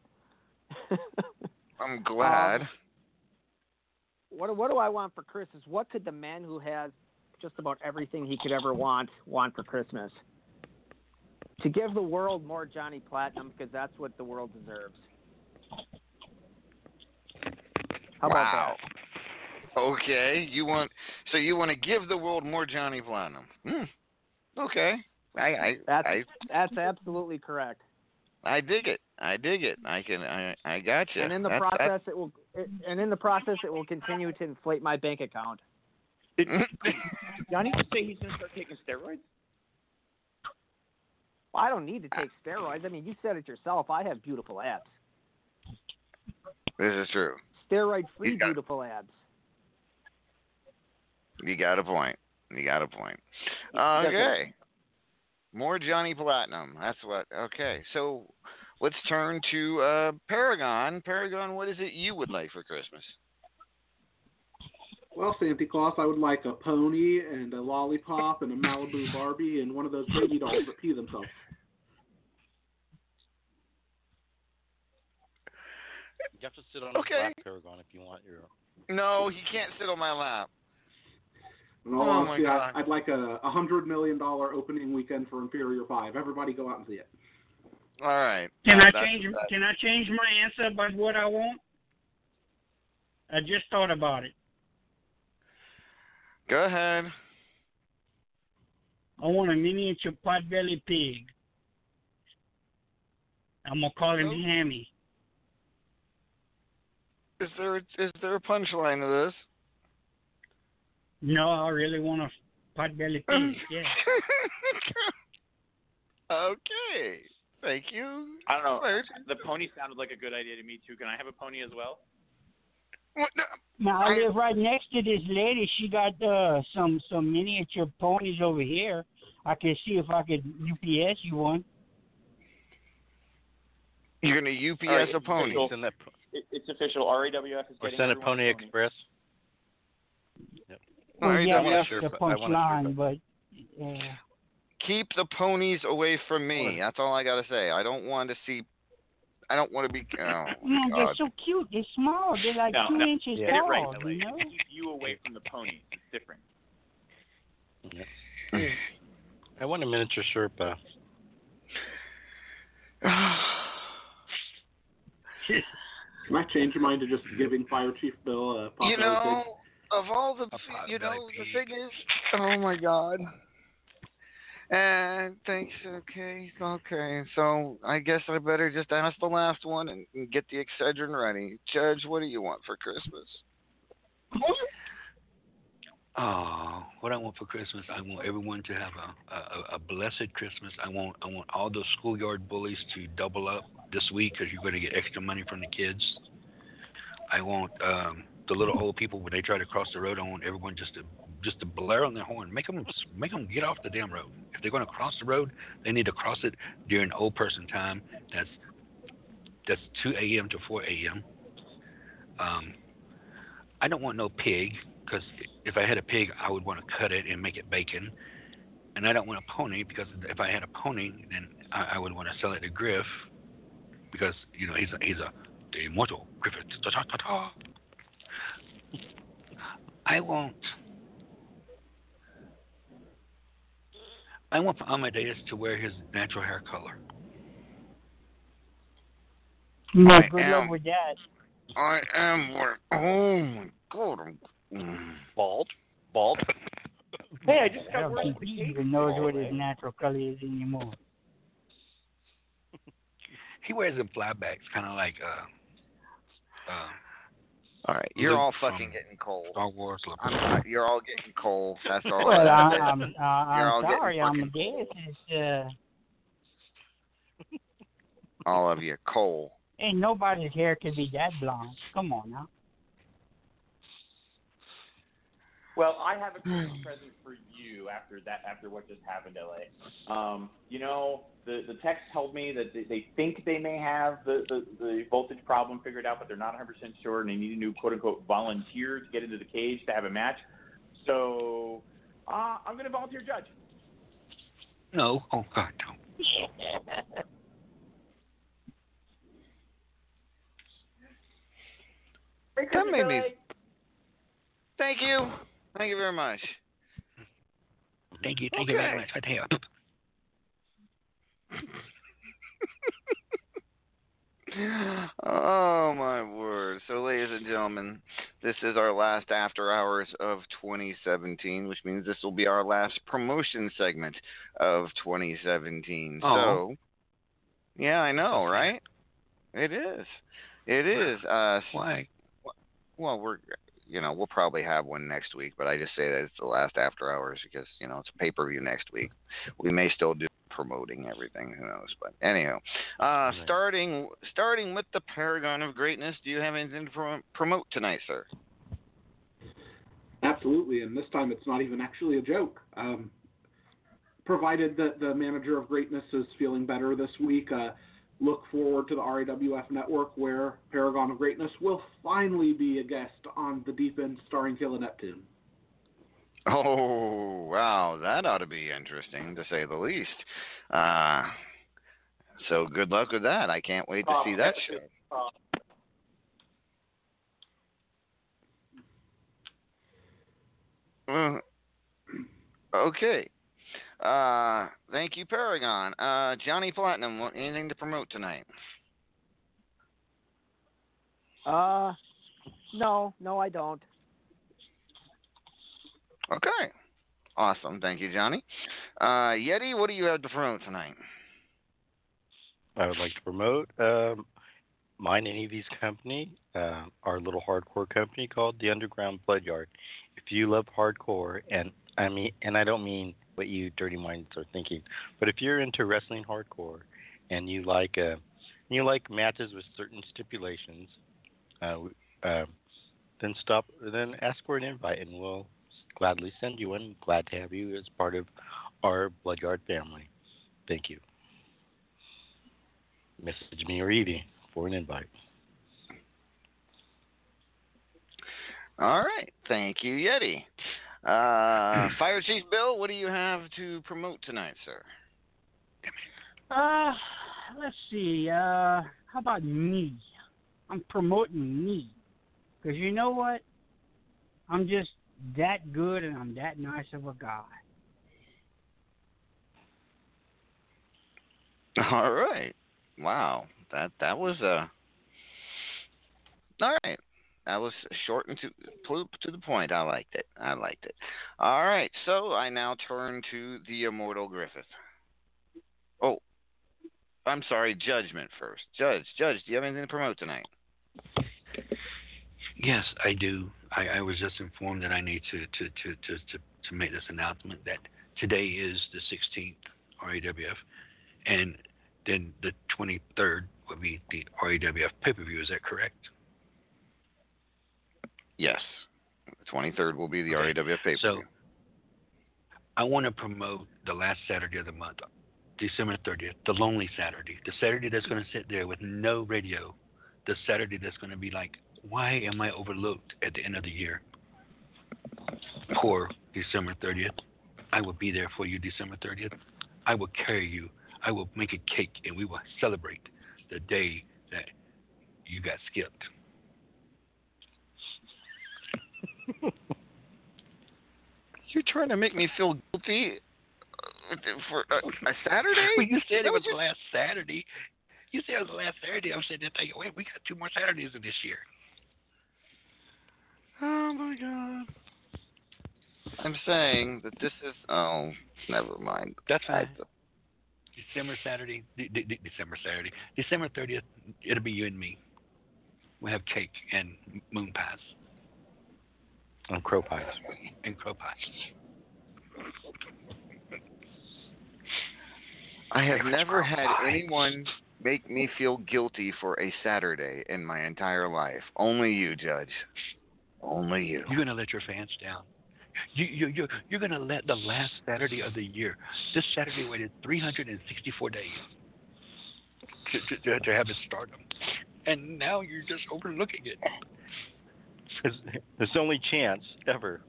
I'm glad. Um, What what do I want for Christmas? What could the man who has just about everything he could ever want want for Christmas? To give the world more Johnny Platinum, because that's what the world deserves. How wow. about that? Okay, you want so you want to give the world more Johnny Platinum? Hmm. Okay, I, I that's I, that's absolutely correct. I dig it. I dig it. I can. I I got you. And in the that's, process, that's... it will. It, and in the process, it will continue to inflate my bank account. Did Johnny say he's going to start taking steroids? Well, I don't need to take steroids. I mean, you said it yourself. I have beautiful abs. This is true. steroid-free beautiful abs. You got a point. You got a point. Okay. More Johnny Platinum. That's what. Okay. So let's turn to uh, Paragon. Paragon, what is it you would like for Christmas? Well, Santa Claus, I would like a pony and a lollipop and a Malibu Barbie and one of those baby dolls that pee themselves. You have to sit on okay. his lap, Paragon, if you want your... No, he can't sit on my lap. No, oh honestly, my God. I'd, I'd like a one hundred million dollars opening weekend for Inferior five. Everybody go out and see it. All right. Can, uh, I, change, can I change my answer by what I want? I just thought about it. Go ahead. I want a miniature pot-bellied pig. I'm going to call him oh. Hammy. Is there is there a punchline to this? No, I really want a pot-bellied pig, yeah. Okay. Thank you. I don't know. First. The pony sounded like a good idea to me, too. Can I have a pony as well? What? No, now, I live right next to this lady. She got uh, some, some miniature ponies over here. I can see if I could U P S you one. You're going to U P S right, a pony? Official. Send that po- it, it's official. R A W F is or getting Or send a pony express. Yep. Well, well, yeah, that's sure, the punchline, but... Uh, Keep the ponies away from me. That's all I got to say. I don't want to see... I don't want to be... Oh, no, God. They're so cute. They're small. They're like no, two no. inches yeah. tall. Right, you know? Keep you away from the ponies. It's different. Yeah. I want a miniature Sherpa. Can I change your mind to just giving Fire Chief Bill a pop? You know, of all the... You know, the thing is... Oh, my God. And thanks, okay, okay. So I guess I better just ask the last one and, and get the Excedrin ready. Judge, what do you want for Christmas? Oh, what I want for Christmas, I want everyone to have a, a, a blessed Christmas. I want I want all those schoolyard bullies to double up this week because you're going to get extra money from the kids. I want um, the little old people when they try to cross the road. I want everyone just to. Just to blare on their horn, make them make them get off the damn road. If they're going to cross the road, they need to cross it during old person time. That's that's two a.m. to four a.m. Um, I don't want no pig because if I had a pig, I would want to cut it and make it bacon. And I don't want a pony because if I had a pony, then I, I would want to sell it to Griff because you know he's a, he's a the immortal Griffith. Ta ta ta ta. I won't. I want Amadeus to wear his natural hair color. No, I good am, luck with that. I am wearing... Oh, my God. I'm, bald? Bald? Hey, I just got... I don't think he even knows what his natural color is anymore. He wears a flyback. It's kind of like... Uh, uh, all right, you're all fucking getting cold. Star Wars. I'm not, you're all getting cold. That's all. Well, right. I'm, I'm, I'm sorry. I'm dead. Uh... All of you, cold. Ain't nobody's hair could be that blonde. Come on now. Well, I have a Christmas present for you after that. After what just happened, L A. Um, you know, the, the text told me that they, they think they may have the, the, the voltage problem figured out, but they're not one hundred percent sure, and they need a new quote-unquote volunteer to get into the cage to have a match. So uh, I'm going to volunteer Judge. No. Oh, God, don't. That made me... Thank you. Thank you very much. Thank you. Thank okay. you very much. Right here. Oh, my word. So, ladies and gentlemen, this is our last after hours of twenty seventeen, which means this will be our last promotion segment of twenty seventeen. Oh. So, yeah, I know, right? It is. It is. Uh, Why? Well, we're... You know, we'll probably have one next week, but I just say that it's the last after hours because, you know, it's a pay-per-view next week. We may still do promoting everything. Who knows? But anyhow, uh, starting starting with the Paragon of Greatness, do you have anything to pro- promote tonight, sir? Absolutely, and this time it's not even actually a joke. Um, provided that the manager of greatness is feeling better this week, uh, look forward to the R A W F network where Paragon of Greatness will finally be a guest on The Deep End starring Killa Neptune. Oh, wow, that ought to be interesting, to say the least. Uh, so good luck with that. I can't wait to uh, see that show. Uh, Uh, okay. Uh, thank you, Paragon. Uh, Johnny Platinum, anything to promote tonight? Uh, no, no, I don't. Okay. Awesome. Thank you, Johnny. Uh, Yeti, what do you have to promote tonight? I would like to promote um, mine and Evie's company, uh, our little hardcore company called The Underground Blood Yard. If you love hardcore, and I mean, and I don't mean what you dirty minds are thinking, but if you're into wrestling hardcore and you like uh, you like matches with certain stipulations, uh, uh, then stop, then ask for an invite, and we'll gladly send you one. Glad to have you as part of our Bloodyard family. Thank you. Message me or Evie for an invite. All right. Thank you, Yeti. Uh, Fire Chief Bill, what do you have to promote tonight, sir? Uh, let's see. Uh, how about me? I'm promoting me. Because you know what? I'm just that good and I'm that nice of a guy. All right. Wow. That, that was a... All right. That was short and to, to the point. I liked it. I liked it. All right. So I now turn to the Immortal Griffith. Oh, I'm sorry. Judgment first. Judge, Judge, do you have anything to promote tonight? Yes, I do. I, I was just informed that I need to, to, to, to, to, to make this announcement that today is the sixteenth R A W F, and then the twenty-third would be the R A W F pay-per-view. Is that correct? Yes, the twenty-third will be the okay. R A W F pay-per-view. So, I want to promote the last Saturday of the month, December thirtieth, the lonely Saturday, the Saturday that's going to sit there with no radio, the Saturday that's going to be like, why am I overlooked at the end of the year? Poor December thirtieth. I will be there for you, December thirtieth. I will carry you. I will make a cake, and we will celebrate the day that you got skipped. You're trying to make me feel guilty for a, a Saturday? Well, you said it was last Saturday. You said it was last Saturday. I was sitting there thinking, wait, we got two more Saturdays in this year. Oh, my God. I'm saying that this is... Oh, never mind. That's right. December Saturday. De- de- de- December Saturday. December thirtieth, it'll be you and me. We'll have cake and moon pies. And crow pies. And crow pies. I have never had anyone make me feel guilty for a Saturday in my entire life. Only you, Judge. Only you. You're gonna let your fans down. You you you you're gonna let the last Saturday of the year. This Saturday waited three hundred sixty-four days to to, to have it stardom, and now you're just overlooking it. It's, it's only chance ever.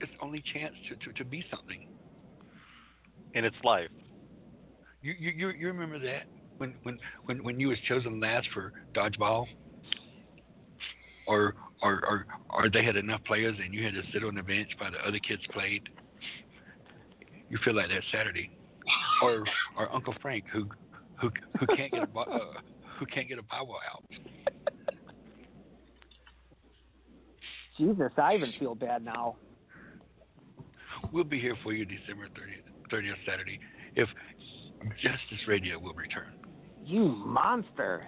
It's only chance to, to, to be something. And it's life. You you you, you remember that when, when, when, when you was chosen last for dodgeball, or or, or or they had enough players and you had to sit on the bench while the other kids played. You feel like that Saturday, or or Uncle Frank who who who can't get a uh, who can't get a Bible out. Jesus, I even feel bad now. We'll be here for you December thirtieth, thirtieth Saturday, if Justice Radio will return. You monster.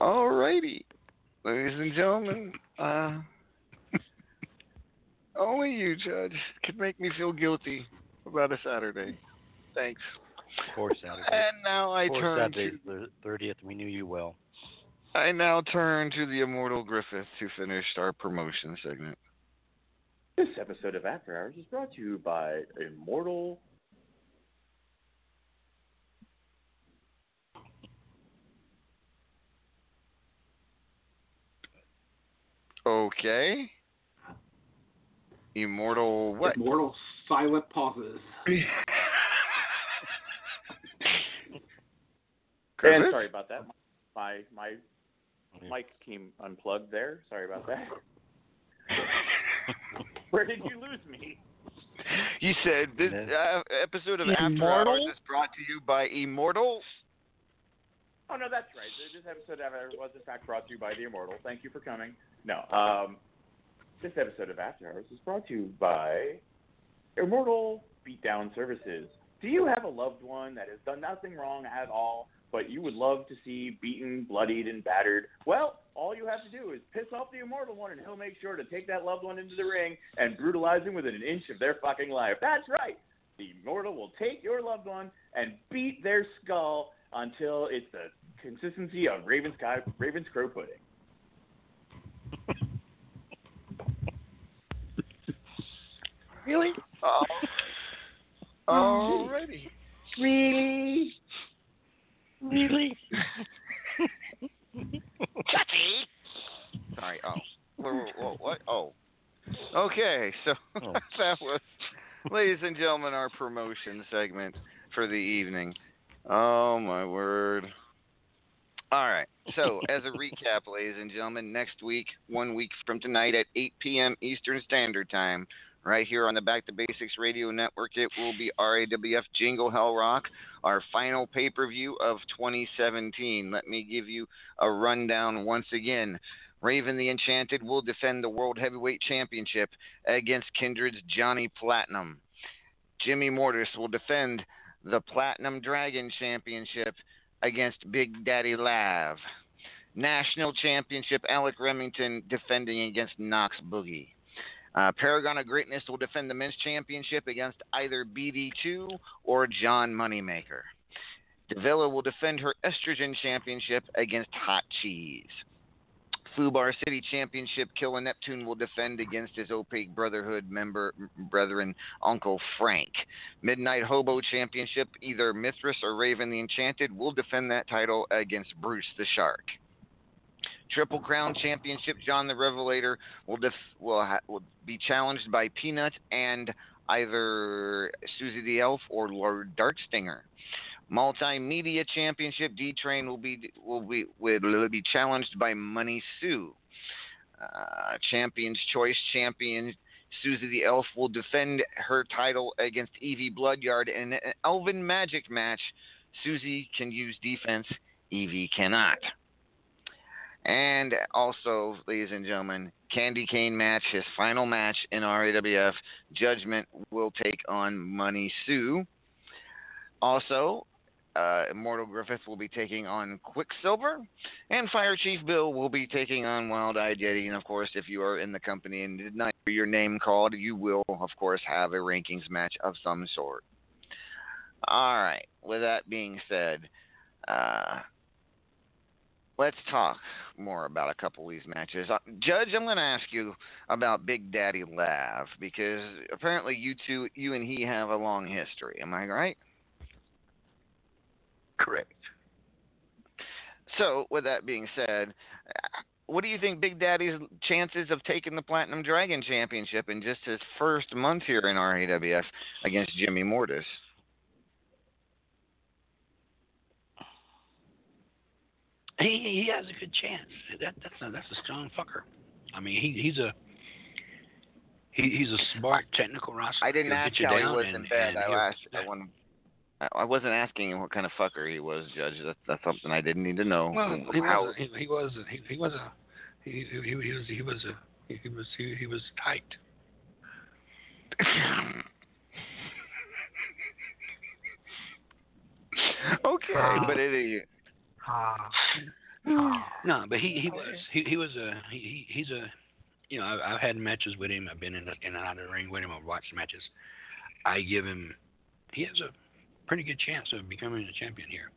All righty. Ladies and gentlemen, uh, Only you, Judge, could make me feel guilty about a Saturday. Thanks. Poor Saturday. And now I Poor turn Saturday, to the thirtieth. We knew you well. I now turn to the Immortal Griffith to finish our promotion segment. This episode of After Hours is brought to you by Immortal. Okay. Immortal what? Immortal silent pauses. And sorry about that. My my mic came unplugged there. Sorry about that. Where did you lose me? You said this uh, episode of Immortal? After Hours is brought to you by Immortals. Oh no, that's right. This episode of After Hours was in fact brought to you by the Immortal. Thank you for coming. No. Um, this episode of After Hours is brought to you by Immortal Beatdown Services. Do you have a loved one that has done nothing wrong at all, but you would love to see beaten, bloodied, and battered? Well, all you have to do is piss off the Immortal One, and he'll make sure to take that loved one into the ring and brutalize him within an inch of their fucking life. That's right. The Immortal will take your loved one and beat their skull until it's the consistency of Raven's, Raven's crow pudding. Really? Oh. Alrighty. Really? Really? Chucky? Sorry, oh. Whoa, whoa, what? Oh. Okay, so oh. That was, ladies and gentlemen, our promotion segment for the evening. Oh, my word. All right, so as a recap, ladies and gentlemen, next week, one week from tonight at eight p.m. Eastern Standard Time, right here on the Back to Basics Radio Network, it will be R A W F Jingle Hell Rock, our final pay-per-view of twenty seventeen. Let me give you a rundown once again. Raven the Enchanted will defend the World Heavyweight Championship against Kindred's Johnny Platinum. Jimmy Mortis will defend the Platinum Dragon Championship against Big Daddy Lav. National Championship, Alec Remington defending against Knox Boogie. Uh, Paragon of Greatness will defend the men's championship against either B D two or John Moneymaker. Davila will defend her estrogen championship against Hot Cheese. FUBAR City Championship, Killa Neptune will defend against his Opaque Brotherhood member brethren, Uncle Frank. Midnight Hobo Championship, either Mithras or Raven the Enchanted will defend that title against Bruce the Shark. Triple Crown Championship, John the Revelator will def- will, ha- will be challenged by Peanut and either Susie the Elf or Lord Darkstinger. Multimedia Championship, D-Train will be will be will be challenged by Money Sue. Uh, Champions Choice Champion Susie the Elf will defend her title against Evie Bloodyard in an Elven Magic match. Susie can use defense, Evie cannot. And also, ladies and gentlemen, Candy Cane match, his final match in R A W F. Judgment will take on Money Sue. Also, uh, Immortal Griffith will be taking on Quicksilver. And Fire Chief Bill will be taking on Wild-Eyed Yeti. And, of course, if you are in the company and did not hear your name called, you will, of course, have a rankings match of some sort. All right. With that being said, uh... let's talk more about a couple of these matches. Uh, Judge, I'm going to ask you about Big Daddy Lav, because apparently you two, you and he have a long history. Am I right? Correct. So, with that being said, what do you think Big Daddy's chances of taking the Platinum Dragon Championship in just his first month here in R A W F against Jimmy Mortis? He he has a good chance. That that's a, that's a strong fucker. I mean, he he's a he, he's a smart technical roster. I didn't ask how he was in bed. I asked I wanted, I wasn't asking him what kind of fucker he was, Judge. That's, that's something I didn't need to know. Well, he was a, he, he was a, he, he was a he, he, he was he was a, he was he, he was tight. Okay, uh, but it. Uh, no, but he, he was he, he was a he he's a you know, I've, I've had matches with him. I've been in, in and out of the ring with him. I've watched matches. I give him, he has a pretty good chance of becoming a champion here.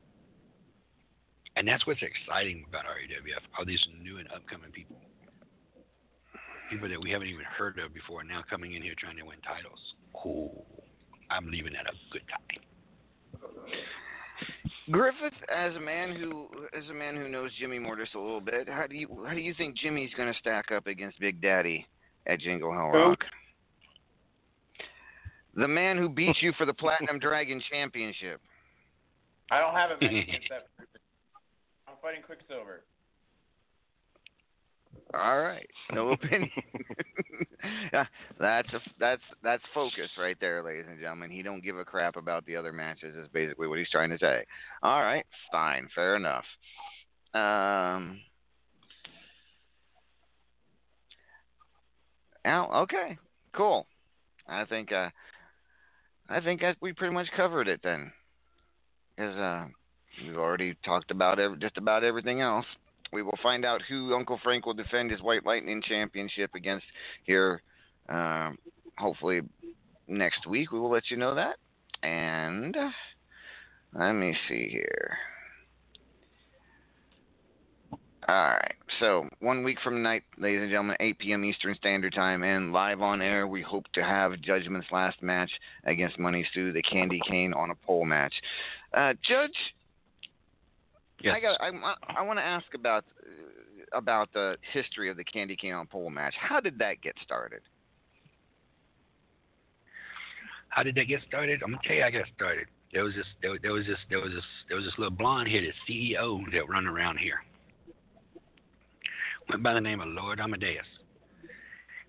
And that's what's exciting about R A W F, are these new and upcoming people. People that we haven't even heard of before now coming in here trying to win titles. Cool. I'm leaving that a good time. Griffith, as a man who as a man who knows Jimmy Mortis a little bit, how do you how do you think Jimmy's going to stack up against Big Daddy at Jingle Hell Rock? The man who beat you for the Platinum Dragon Championship. I don't have a match against that person. I'm fighting Quicksilver. All right, no opinion. that's a, that's that's focus right there, ladies and gentlemen. He don't give a crap about the other matches is basically what he's trying to say. All right, fine, fair enough. Um, Al, okay, cool. I think uh, I think I, we pretty much covered it then, because uh, we've already talked about every, just about everything else. We will find out who Uncle Frank will defend his White Lightning Championship against here, uh, hopefully next week. We will let you know that. And let me see here. All right. So one week from tonight, ladies and gentlemen, eight p.m. Eastern Standard Time, and live on air, we hope to have Judgment's last match against Money Sue, the Candy Cane on a pole match. Uh, Judge... Yes. I got. I, I want to ask about uh, about the history of the Candy Cane on Pole match. How did that get started? How did that get started? I'm gonna tell you, I got started. There was this. There, there was this. There was this. There was this little blonde-headed C E O that run around here. Went by the name of Lord Amadeus.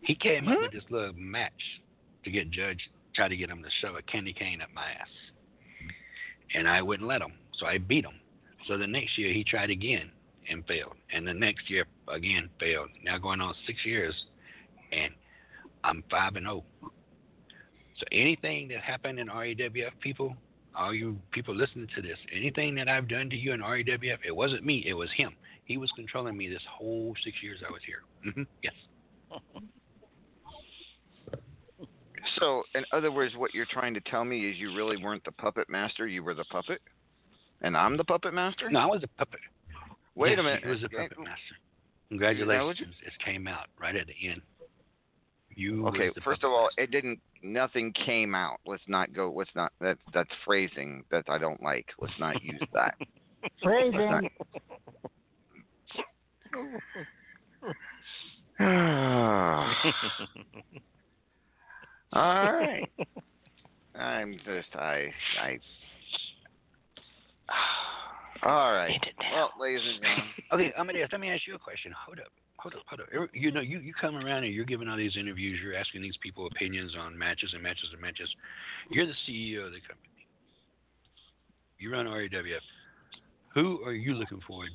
He came mm-hmm. up with this little match to get Judge, try to get him to shove a candy cane up my ass, and I wouldn't let him, so I beat him. So the next year he tried again and failed, and the next year again failed. Now going on six years, and I'm five and zero. So anything that happened in R A W F, people, all you people listening to this, anything that I've done to you in R A W F, it wasn't me, it was him. He was controlling me this whole six years I was here. Mm-hmm. Yes. So in other words, what you're trying to tell me is you really weren't the puppet master; you were the puppet. And I'm the puppet master? No, I was a puppet. Wait yes, a minute. I was a puppet master. Congratulations. You know, it came out right at the end. You Okay, first of all, master. it didn't nothing came out. Let's not go let's not that that's phrasing that I don't like. Let's not use that. Phrasing. All right. I'm just I I All right. Well, ladies and gentlemen. Okay, Amadeus, let me ask you a question. Hold up. Hold up. Hold up. You know, you, you come around and you're giving all these interviews. You're asking these people opinions on matches and matches and matches. You're the C E O of the company. You run R A W F. Who are you looking forward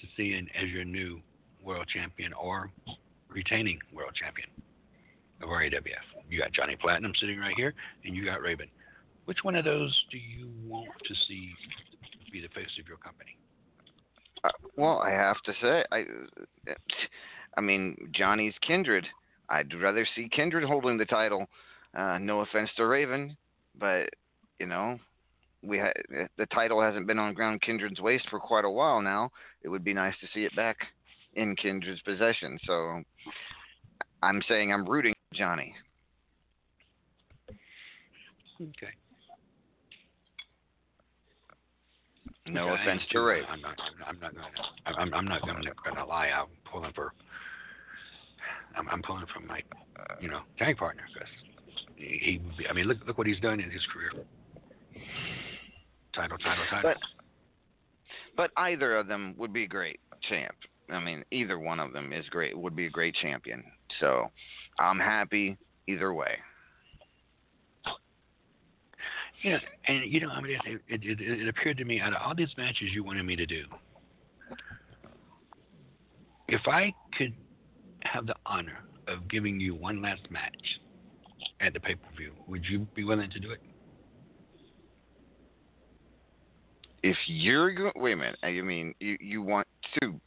to seeing as your new world champion or retaining world champion of R A W F? You got Johnny Platinum sitting right here, and you got Raven. Which one of those do you want to see be the face of your company? Uh, well, I have to say, I, I mean, Johnny's Kindred. I'd rather see Kindred holding the title. Uh, no offense to Raven, but you know, we ha- the title hasn't been on ground Kindred's waist for quite a while now. It would be nice to see it back in Kindred's possession. So, I'm saying I'm rooting for Johnny. Okay. No okay, offense to Ray. I'm not. I'm not going. I'm, I'm not going to lie. I'm pulling for. I'm, I'm pulling from my, you know, tag partner because he, he. I mean, look, look what he's done in his career. Title, title, title. But, but either of them would be a great champ. I mean, either one of them is great. Would be a great champion. So, I'm happy either way. Yes, and you know, I mean, it, it, it, it appeared to me out of all these matches you wanted me to do, if I could have the honor of giving you one last match at the pay-per-view, would you be willing to do it? If you're going, wait a minute, you mean you, you want to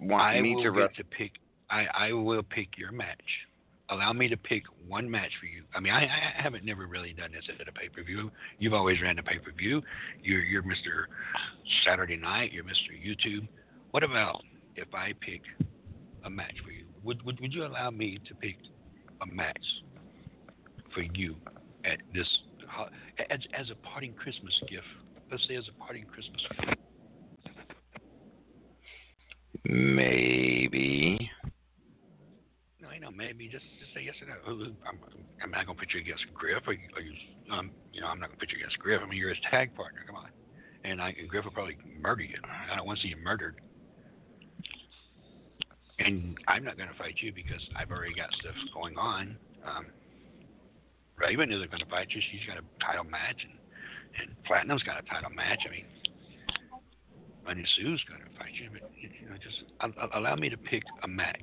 want I me to? I will get to pick I, I will pick your match. Allow me to pick one match for you. I mean, I, I haven't never really done this at a pay-per-view. You've always ran a pay-per-view. You're, you're Mister Saturday Night. You're Mister YouTube. What about if I pick a match for you? Would, would, would you allow me to pick a match for you at this as, as a parting Christmas gift? Let's say as a parting Christmas gift. Maybe. No, I know, maybe. Just, just say yes or no. I'm, I'm not going to put you against Griff. Or, or you, um, you know, I'm not going to put you against Griff. I mean, you're his tag partner. Come on. And I, Griff will probably murder you. I don't want to see you murdered. And I'm not going to fight you because I've already got stuff going on. Um, Raven isn't going to fight you. She's got a title match. And, and Platinum's got a title match. I mean, Money Sue's going to fight you. But, you know, just uh, allow me to pick a match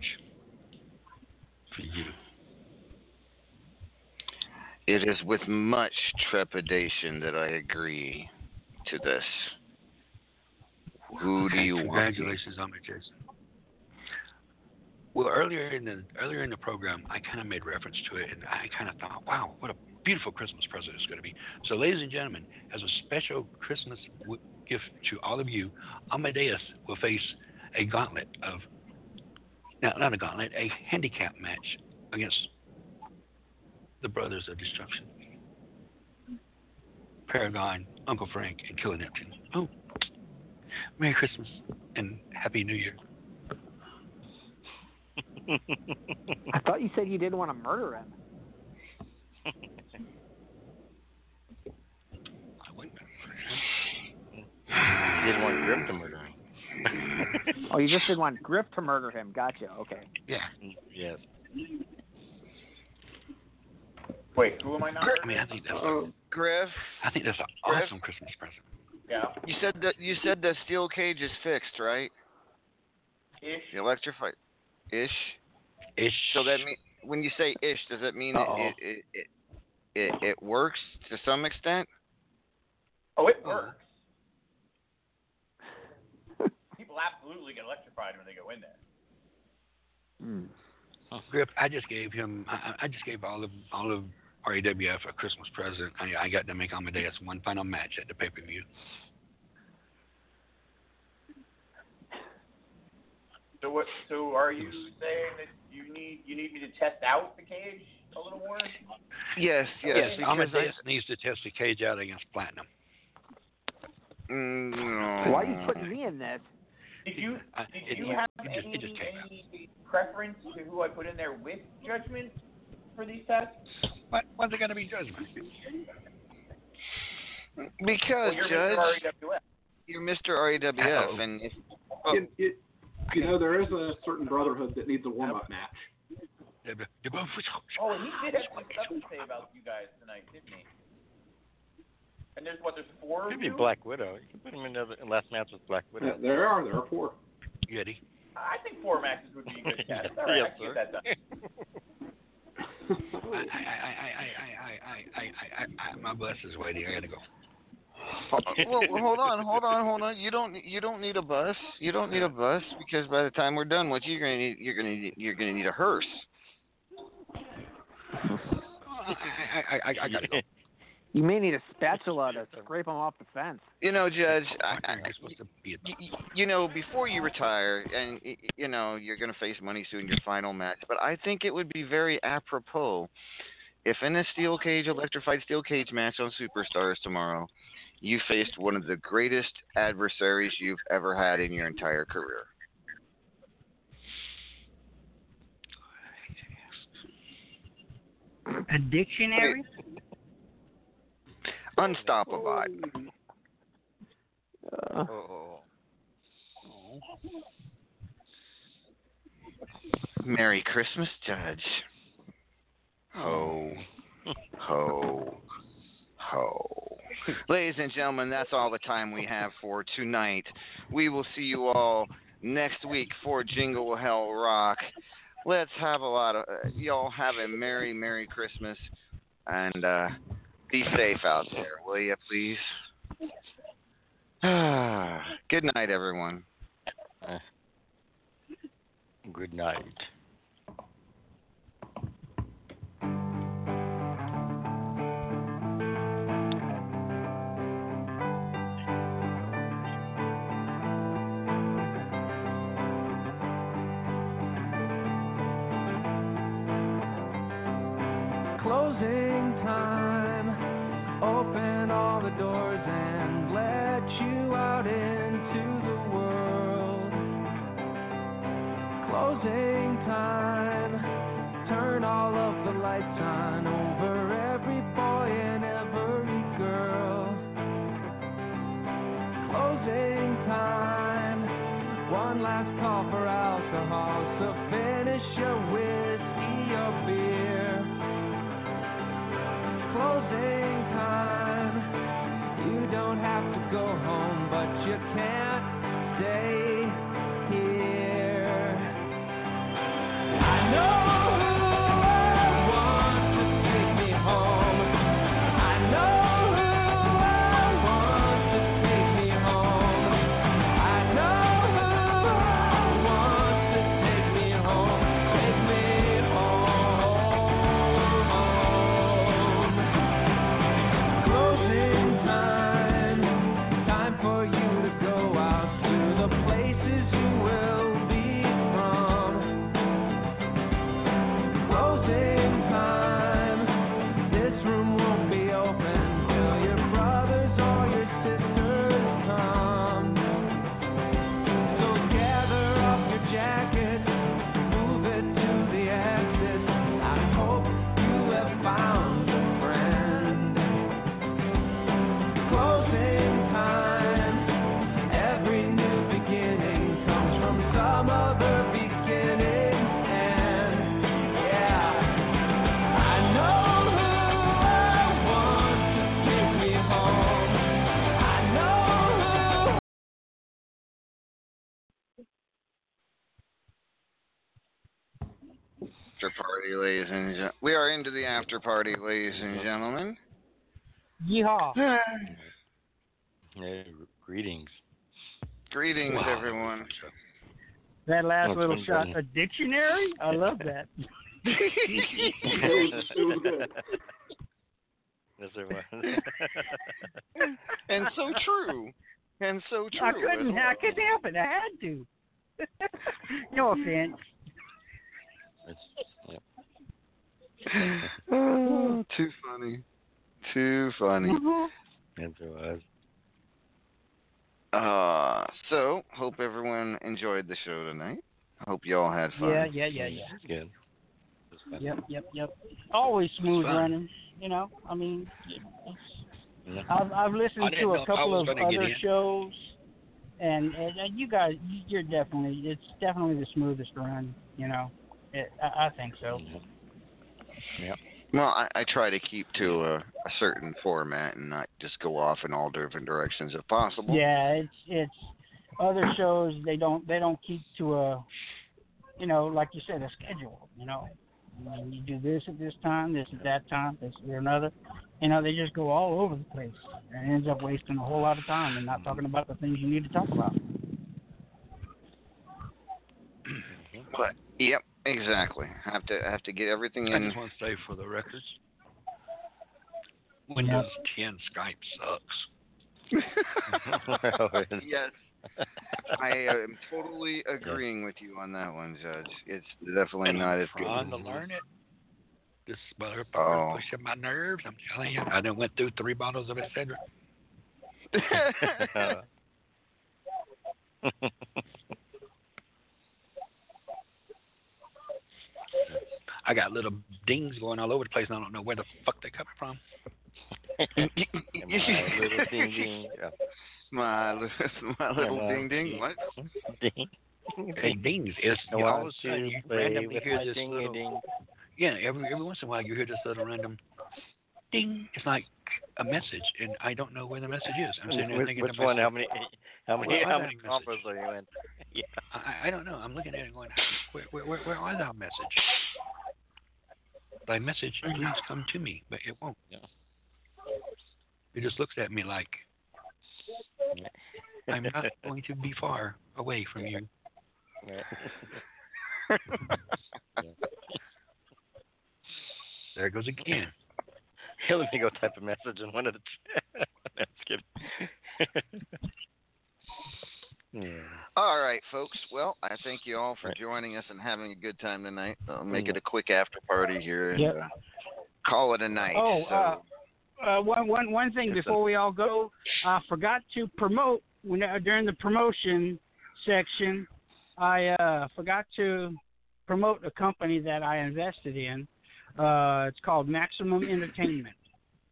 for you. It is with much trepidation that I agree to this. Who okay, do you congratulations want? Congratulations on me, Jason. Well, earlier in the earlier in the program, I kind of made reference to it, and I kind of thought, wow, what a beautiful Christmas present it's going to be. So, ladies and gentlemen, as a special Christmas w- gift to all of you, Amadeus will face a gauntlet of, not, not a gauntlet, a handicap match against the Brothers of Destruction. Paragon, Uncle Frank, and Killa Neptune. Oh, Merry Christmas and Happy New Year. I thought you said you didn't want to murder him. I wouldn't murder him. You didn't want Griff to murder him. Oh, you just didn't want Griff to murder him. Gotcha. Okay. Yeah. Yes. Wait, who am I not? I mean, I think that's oh, a, Griff. I think that's an Griff? Awesome Christmas present. Yeah. You said that you said the steel cage is fixed, right? Ish. The electrified. Ish. Ish. So that mean when you say ish, does that mean it it, it it it works to some extent? Oh, it works. People absolutely get electrified when they go in there. Hmm. Griff, I just gave him. I, I just gave all of all of R A W F a Christmas present. I, I got to make Amadeus one final match at the pay per view. So what? So are you saying that you need you need me to test out the cage a little more? Yes, yes. yes Amadeus I, needs to test the cage out against Platinum. Mm, why are you putting me in this? Did you, I, did it, you it, have it just, any, just any preference to who I put in there with Judgment for these tests? What, what's it going to be Judgment? Because, well, you're Judge, Mister R A W F. You're Mister R A W F. And if, oh. it, it, you know, there is a certain brotherhood that needs a warm-up match. Oh, and he did have some stuff to say about you guys tonight, didn't he? And there's what, there's four? Could be Black Widow. You can put him in the last match with Black Widow. Yeah, there are, there are four. Yeti. I think four matches would be a good test. All right, yes, I can get that done. I, I, I, I, I, I, I, I, my bus is waiting. I gotta go. Well, hold on, hold on, hold on. You don't, you don't need a bus. You don't need a bus because by the time we're done with you, you're gonna need, you're gonna need, you're gonna need a hearse. I, I, I, I gotta go. You may need a spatula to scrape them off the fence. You know, Judge, I, I, you, you know, before you retire, and, you know, you're going to face Money Sue in your final match, but I think it would be very apropos if in a steel cage, electrified steel cage match on Superstars tomorrow, you faced one of the greatest adversaries you've ever had in your entire career. A dictionary? Wait. Unstoppable. Uh, oh. Oh. Merry Christmas, Judge. Ho, ho, ho. Ladies and gentlemen, that's all the time we have for tonight. We will see you all next week for Jingle Hell Rock. Let's have a lot of uh, y'all have a merry, merry Christmas, and uh be safe out there, will you, please? Good night, everyone. Uh, good night. closing time. Open all the doors and let you out into the world. Closing time. Turn all of the lights on over every boy and every girl. Closing time. One last call for alcohol, so finish your whiskey or beer. Closing time. You don't have to go home, but you can't stay here. I know who wants to take me home. I know who wants to take me home. I know who wants to take me home. Take me home. Closing time. Time for you to go out to the places you will be from. Closing time. This room won't be open till your brothers or your sisters come. So gather up your jacket, move it to the exit. I hope you have found a friend. Closing time. Every new beginning comes from some other beginning. And yeah, I know who wants to take me home. I know who. After party, ladies and gentlemen. We are into the after party, ladies and gentlemen. Yeehaw. Hey, greetings. Greetings, Wow. everyone. That last little shot, a dictionary? I love that. It was so good. Yes, it was. And so true. And so true. I couldn't, I couldn't help it. I had to. No offense. It's- yep. Oh, too funny. Too funny. Yes, it was. Uh, so, hope everyone enjoyed the show tonight. Hope y'all had fun. Yeah, yeah, yeah, yeah. It's good. It's fun. Yep, yep, yep. Always smooth Fun. running. You know, I mean, it's- I've, I've I listened didn't to know a if I couple was of gonna get other in. shows, and, and, and you guys, you're definitely, it's definitely the smoothest run. You know, it, I, I think so. Yep. Well, I, I try to keep to a, a certain format and not just go off in all different directions if possible. Yeah, it's it's other shows they don't they don't keep to a, you know, like you said, a schedule. You know, I mean, you do this at this time, this at that time, this at another. You know, they just go all over the place and it ends up wasting a whole lot of time and not talking about the things you need to talk about. But yep. Exactly. I have to I have to get everything in. I just want to say for the records, Windows ten Skype sucks. Yes. I am totally agreeing with you on that one, Judge. It's definitely and not I'm as good. I'm trying to learn it. This motherfucker oh. pushing my nerves. I'm telling you. I done went through three bottles of Excedrin. I got little dings going all over the place, and I don't know where the fuck they're coming from. My little ding ding. Yeah. My, my little yeah, my ding ding. What? Ding. Hey, dings. It's you know, all of a sudden you randomly hear this ding little. Ding. Yeah, every every once in a while you hear this little random ding. It's like a message, and I don't know where the message is. I'm sitting there Which, thinking. Which the one? How many? How many? How many combos are you in? Yeah. I, I don't know. I'm looking at it going, where where where, where are that message? By message, please come to me, but it won't. Yeah. It just looks at me like I'm not going to be far away from you. Yeah. There it goes again. Hey, let me go type a message in one of the. T- no, I'm kidding. Yeah. All right, folks. Well, I thank you all for joining us and having a good time tonight. I'll make it a quick after party here. And, yep. uh, call it a night. Oh, so. uh, uh, one, one, one thing before we all go, I uh, forgot to promote when, uh, during the promotion section. I uh, forgot to promote a company that I invested in. Uh, it's called Maximum Entertainment.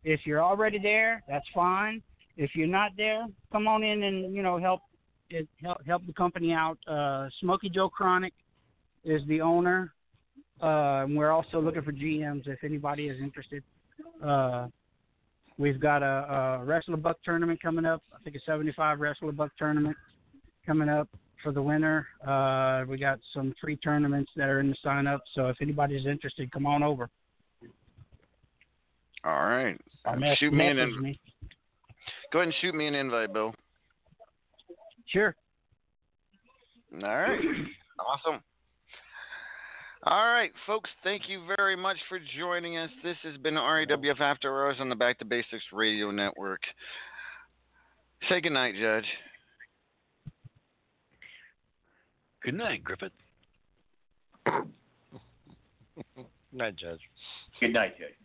If you're already there, that's fine. If you're not there, come on in and, you know, help it, help, help the company out. Uh, Smokey Joe Chronic is the owner. Uh, and we're also looking for G Ms if anybody is interested. Uh, we've got a, a Wrestler Buck tournament coming up. I think a seventy-five Wrestler Buck tournament coming up for the winter. Uh, we got some free tournaments that are in the sign-up. So if anybody's interested, come on over. All right. Mess- shoot me an invite. Me. Go ahead and shoot me an invite, Bill. Sure. All right. Awesome. All right, folks, thank you very much for joining us. This has been R A W F After Hours on the Back to Basics Radio Network. Say goodnight, Judge. Good night, Griffith. Good night, Judge. Good night, Judge.